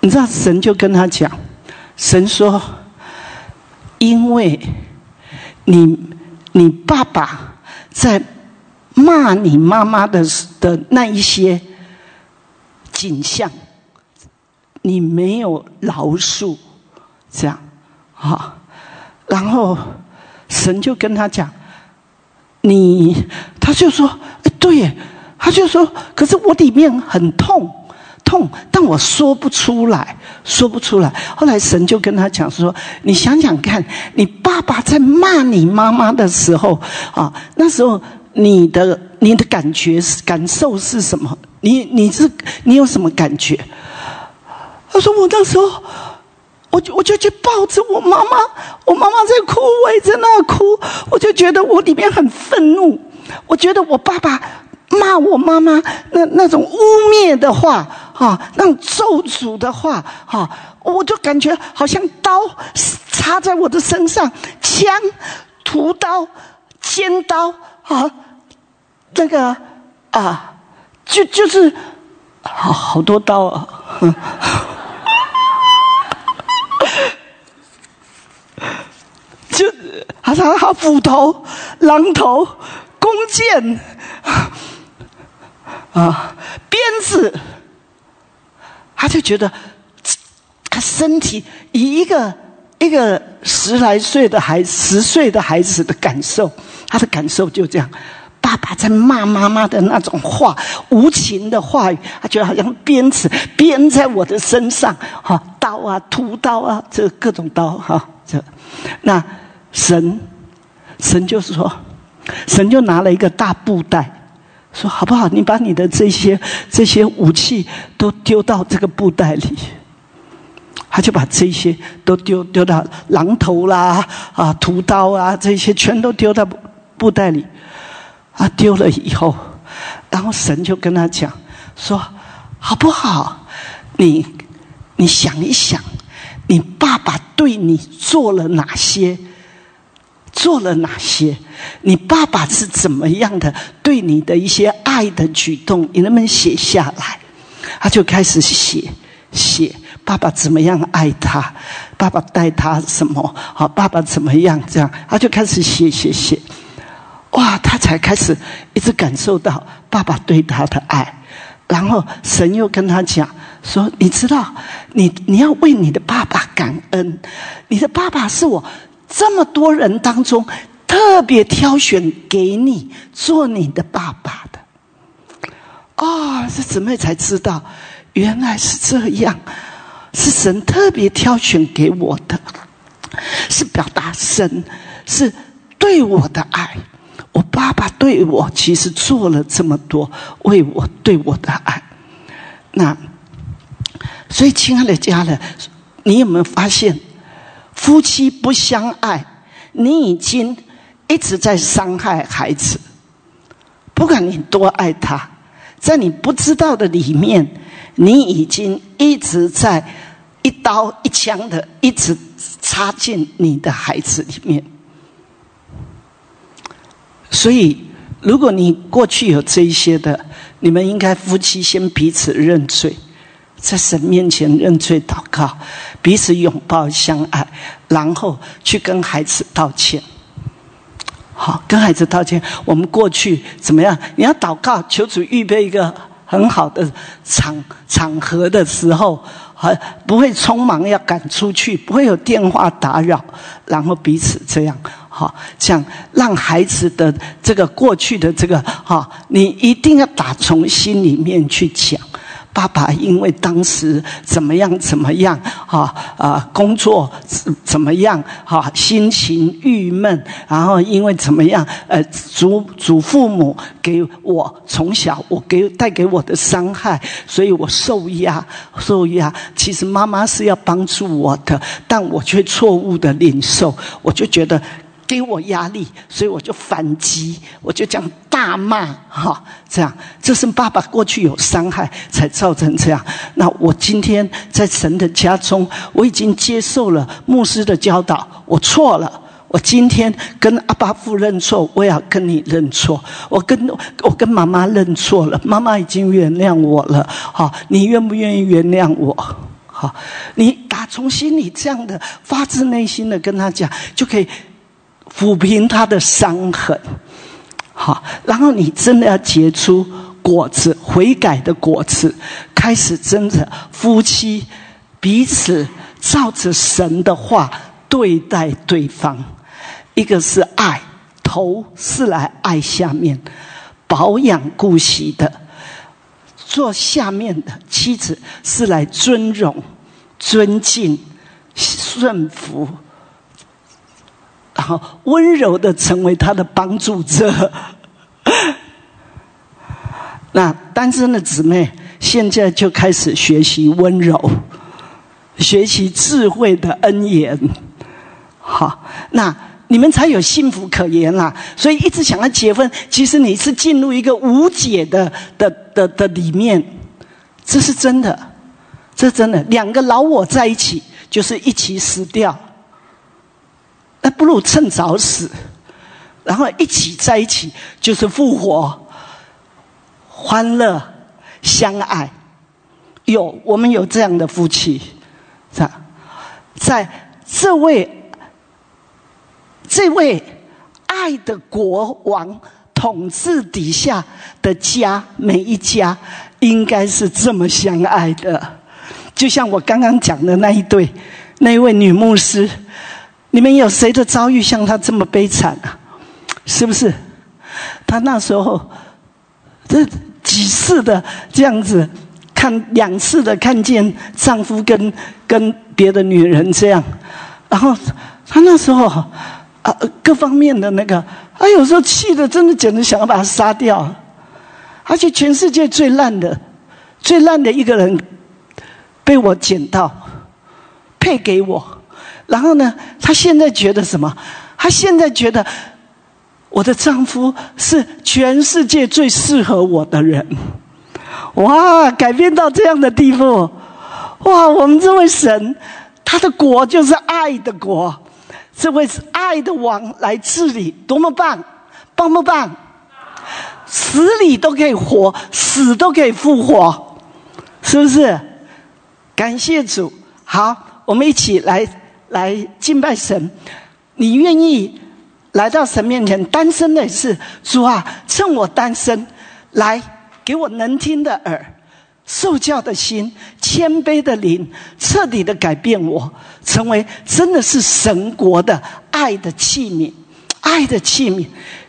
你知道神就跟他讲，神说，因为你你爸爸在骂你妈妈的的那一些景象，你没有饶恕，这样，好，然后神就跟他讲，你，他就说，对耶，他就说，可是我里面很痛，痛，但我说不出来，说不出来。后来神就跟他讲说，你想想看，你爸爸在骂你妈妈的时候，啊，那时候。你的你的感觉感受是什么？你你是你有什么感觉？他说我那时候，我就我就去抱着我妈妈，我妈妈在哭，我也在那哭，我就觉得我里面很愤怒，我觉得我爸爸骂我妈妈那那种污蔑的话，哈、啊，那种咒诅的话，哈、啊，我就感觉好像刀插在我的身上，枪、屠刀、尖刀。啊，那个啊，就就是好好多刀啊！就啊，他他斧头、榔头、弓箭啊、鞭子，他就觉得他身体以一个一个十来岁的孩子、十岁的孩子的感受。他的感受就这样，爸爸在骂妈妈的那种话，无情的话语，他觉得好像鞭子鞭在我的身上，哈，刀啊，屠刀啊，这各种刀哈，这，那神，神就说，神就拿了一个大布袋，说好不好？你把你的这些这些武器都丢到这个布袋里。他就把这些都丢丢到榔头啦、啊屠刀啊这些全都丢到布袋里，啊丢了以后，然后神就跟他讲说，好不好？你你想一想，你爸爸对你做了哪些？做了哪些？你爸爸是怎么样的对你的一些爱的举动？你能不能写下来？他就开始写写。爸爸怎么样爱他？爸爸带他什么？好，爸爸怎么样？这样，他就开始写写写，哇，他才开始一直感受到爸爸对他的爱。然后神又跟他讲说：“你知道，你你要为你的爸爸感恩，你的爸爸是我这么多人当中特别挑选给你做你的爸爸的。”哦，这姊妹才知道，原来是这样。是神特别挑选给我的，是表达神是对我的爱，我我爸爸对我其实做了这么多，为我对我的爱。那所以亲爱的家人，你有没有发现夫妻不相爱，你已经一直在伤害孩子，不管你多爱他，在你不知道的里面，你已经一直在一刀一枪的一直插进你的孩子里面。所以如果你过去有这一些的，你们应该夫妻先彼此认罪，在神面前认罪祷告，彼此拥抱相爱，然后去跟孩子道歉。好，跟孩子道歉，我们过去怎么样？你要祷告，求主预备一个很好的场场合的时候，不会匆忙要赶出去，不会有电话打扰，然后彼此这样，好，这样让孩子的这个过去的这个，好，你一定要打从心里面去讲。爸爸因为当时怎么样怎么样啊啊，工作怎么样啊，心情郁闷，然后因为怎么样，呃，祖祖父母给我从小我给带给我的伤害，所以我受压受压。其实妈妈是要帮助我的，但我却错误的领受，我就觉得给我压力，所以我就反击，我就讲大骂哈、哦，这样，这是爸爸过去有伤害才造成这样。那我今天在神的家中，我已经接受了牧师的教导，我错了，我今天跟阿爸父认错，我也要跟你认错，我跟我跟妈妈认错了，妈妈已经原谅我了，好、哦，你愿不愿意原谅我？好、哦，你打从心里这样的发自内心的跟他讲，就可以抚平他的伤痕。好，然后你真的要结出果子，悔改的果子，开始真的夫妻彼此照着神的话对待对方。一个是爱，头是来爱下面，保养顾惜的；做下面的妻子是来尊荣、尊敬、顺服，然后温柔的成为他的帮助者。那单身的姊妹现在就开始学习温柔，学习智慧的恩言。好，那你们才有幸福可言啦、啊。所以一直想要结婚，其实你是进入一个无解的的的的里面，这是真的，这是真的。两个老我在一起，就是一起死掉。那不如趁早死，然后一起在一起就是复活，欢乐相爱。有，我们有这样的夫妻，在在这位这位爱的国王统治底下的家，每一家应该是这么相爱的。就像我刚刚讲的那一对，那一位女牧师。你们有谁的遭遇像他这么悲惨啊？是不是？他那时候，这几次的这样子看，两次的看见丈夫跟跟别的女人这样，然后他那时候啊，各方面的那个，他有时候气得真的简直想要把他杀掉，而且全世界最烂的、最烂的一个人被我捡到，配给我。然后呢，她现在觉得什么？她现在觉得我的丈夫是全世界最适合我的人。哇，改变到这样的地步！哇，我们这位神，他的国就是爱的国，这位是爱的王来治理，多么棒！棒不棒？死里都可以活，死都可以复活，是不是？感谢主！好，我们一起来。来敬拜神，你愿意来到神面前？单身的也是，主啊，趁我单身，来给我能听的耳、受教的心、谦卑的灵，彻底的改变我，成为真的是神国的爱的器皿，爱的器皿。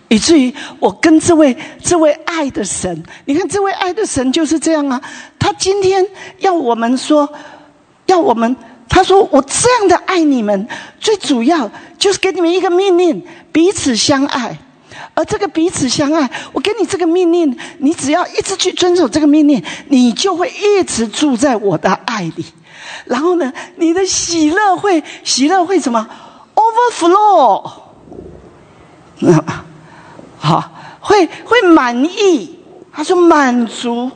以至于我跟这位这位爱的神，你看这位爱的神就是这样啊，他今天要我们说，要我们。他说我这样的爱你们，最主要就是给你们一个命令，彼此相爱。而这个彼此相爱，我给你这个命令，你只要一直去遵守这个命令，你就会一直住在我的爱里。然后呢，你的喜乐会喜乐会什么 overflow， 那好，会会满意。他说满足，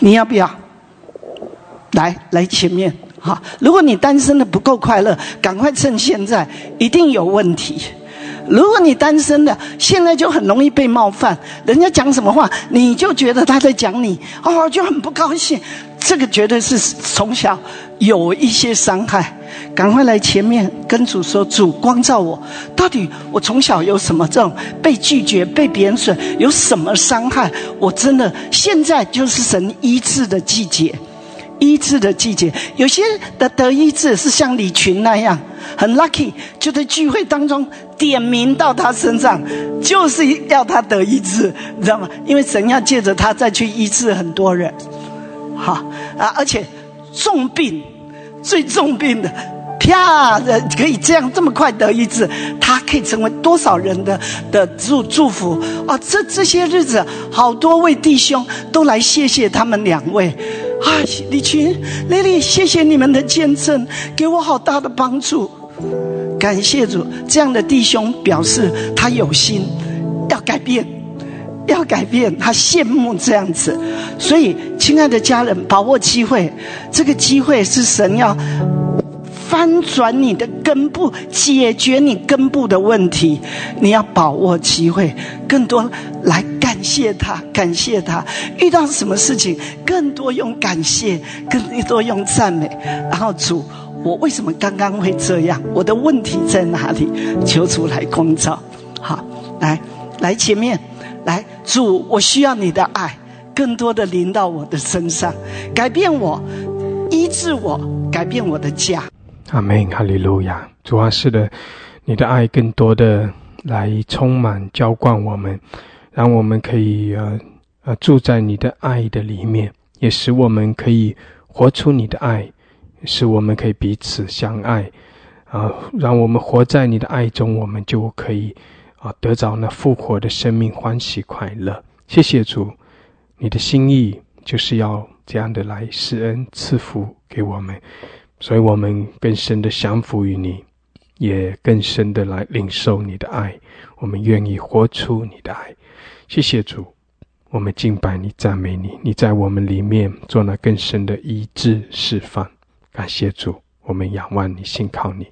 你要不要？来来前面哈，如果你单身的不够快乐，赶快趁现在，一定有问题。如果你单身的，现在就很容易被冒犯，人家讲什么话，你就觉得他在讲你，哦，就很不高兴。这个绝对是从小有一些伤害。赶快来前面跟主说，主光照我，到底我从小有什么这种被拒绝、被贬损，有什么伤害？我真的现在就是神医治的季节。医治的季节，有些的得医治是像李群那样很 lucky， 就在聚会当中点名到他身上，就是要他得医治，你知道吗？因为神要借着他再去医治很多人。好啊，而且重病最重病的啪可以这样这么快得医治，他可以成为多少人的的祝祝福啊！这这些日子好多位弟兄都来谢谢他们两位啊，李群、雷丽，谢谢你们的见证，给我好大的帮助，感谢主。这样的弟兄表示他有心要改变，要改变，他羡慕这样子。所以亲爱的家人，把握机会，这个机会是神要翻转你的根部，解决你根部的问题，你要把握机会，更多来感谢他，感谢他。遇到什么事情，更多用感谢，更多用赞美。然后主，我为什么刚刚会这样？我的问题在哪里？求主来光照。好，来，来前面，来，主，我需要你的爱，更多的临到我的身上，改变我，医治我，改变我的家。阿们，哈利路亚。主啊，是的，你的爱更多的来充满浇灌我们，让我们可以呃呃住在你的爱的里面，也使我们可以活出你的爱，使我们可以彼此相爱啊、呃、让我们活在你的爱中，我们就可以啊、呃、得着那复活的生命，欢喜快乐。谢谢主，你的心意就是要这样的来施恩赐福给我们，所以我们更深的降服于你，也更深的来领受你的爱，我们愿意活出你的爱。谢谢主，我们敬拜你，赞美你，你在我们里面做了更深的医治释放。感谢主，我们仰望你，信靠你，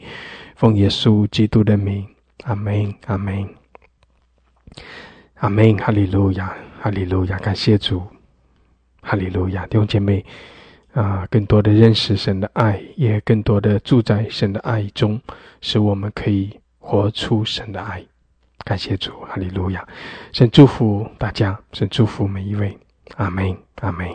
奉耶稣基督的名，阿们，阿们，阿们，哈利路亚，哈利路亚，感谢主，哈利路亚。弟兄姐妹啊，更多的认识神的爱，也更多的住在神的爱中，使我们可以活出神的爱。感谢主，哈利路亚！神祝福大家，神祝福每一位。阿们，阿们。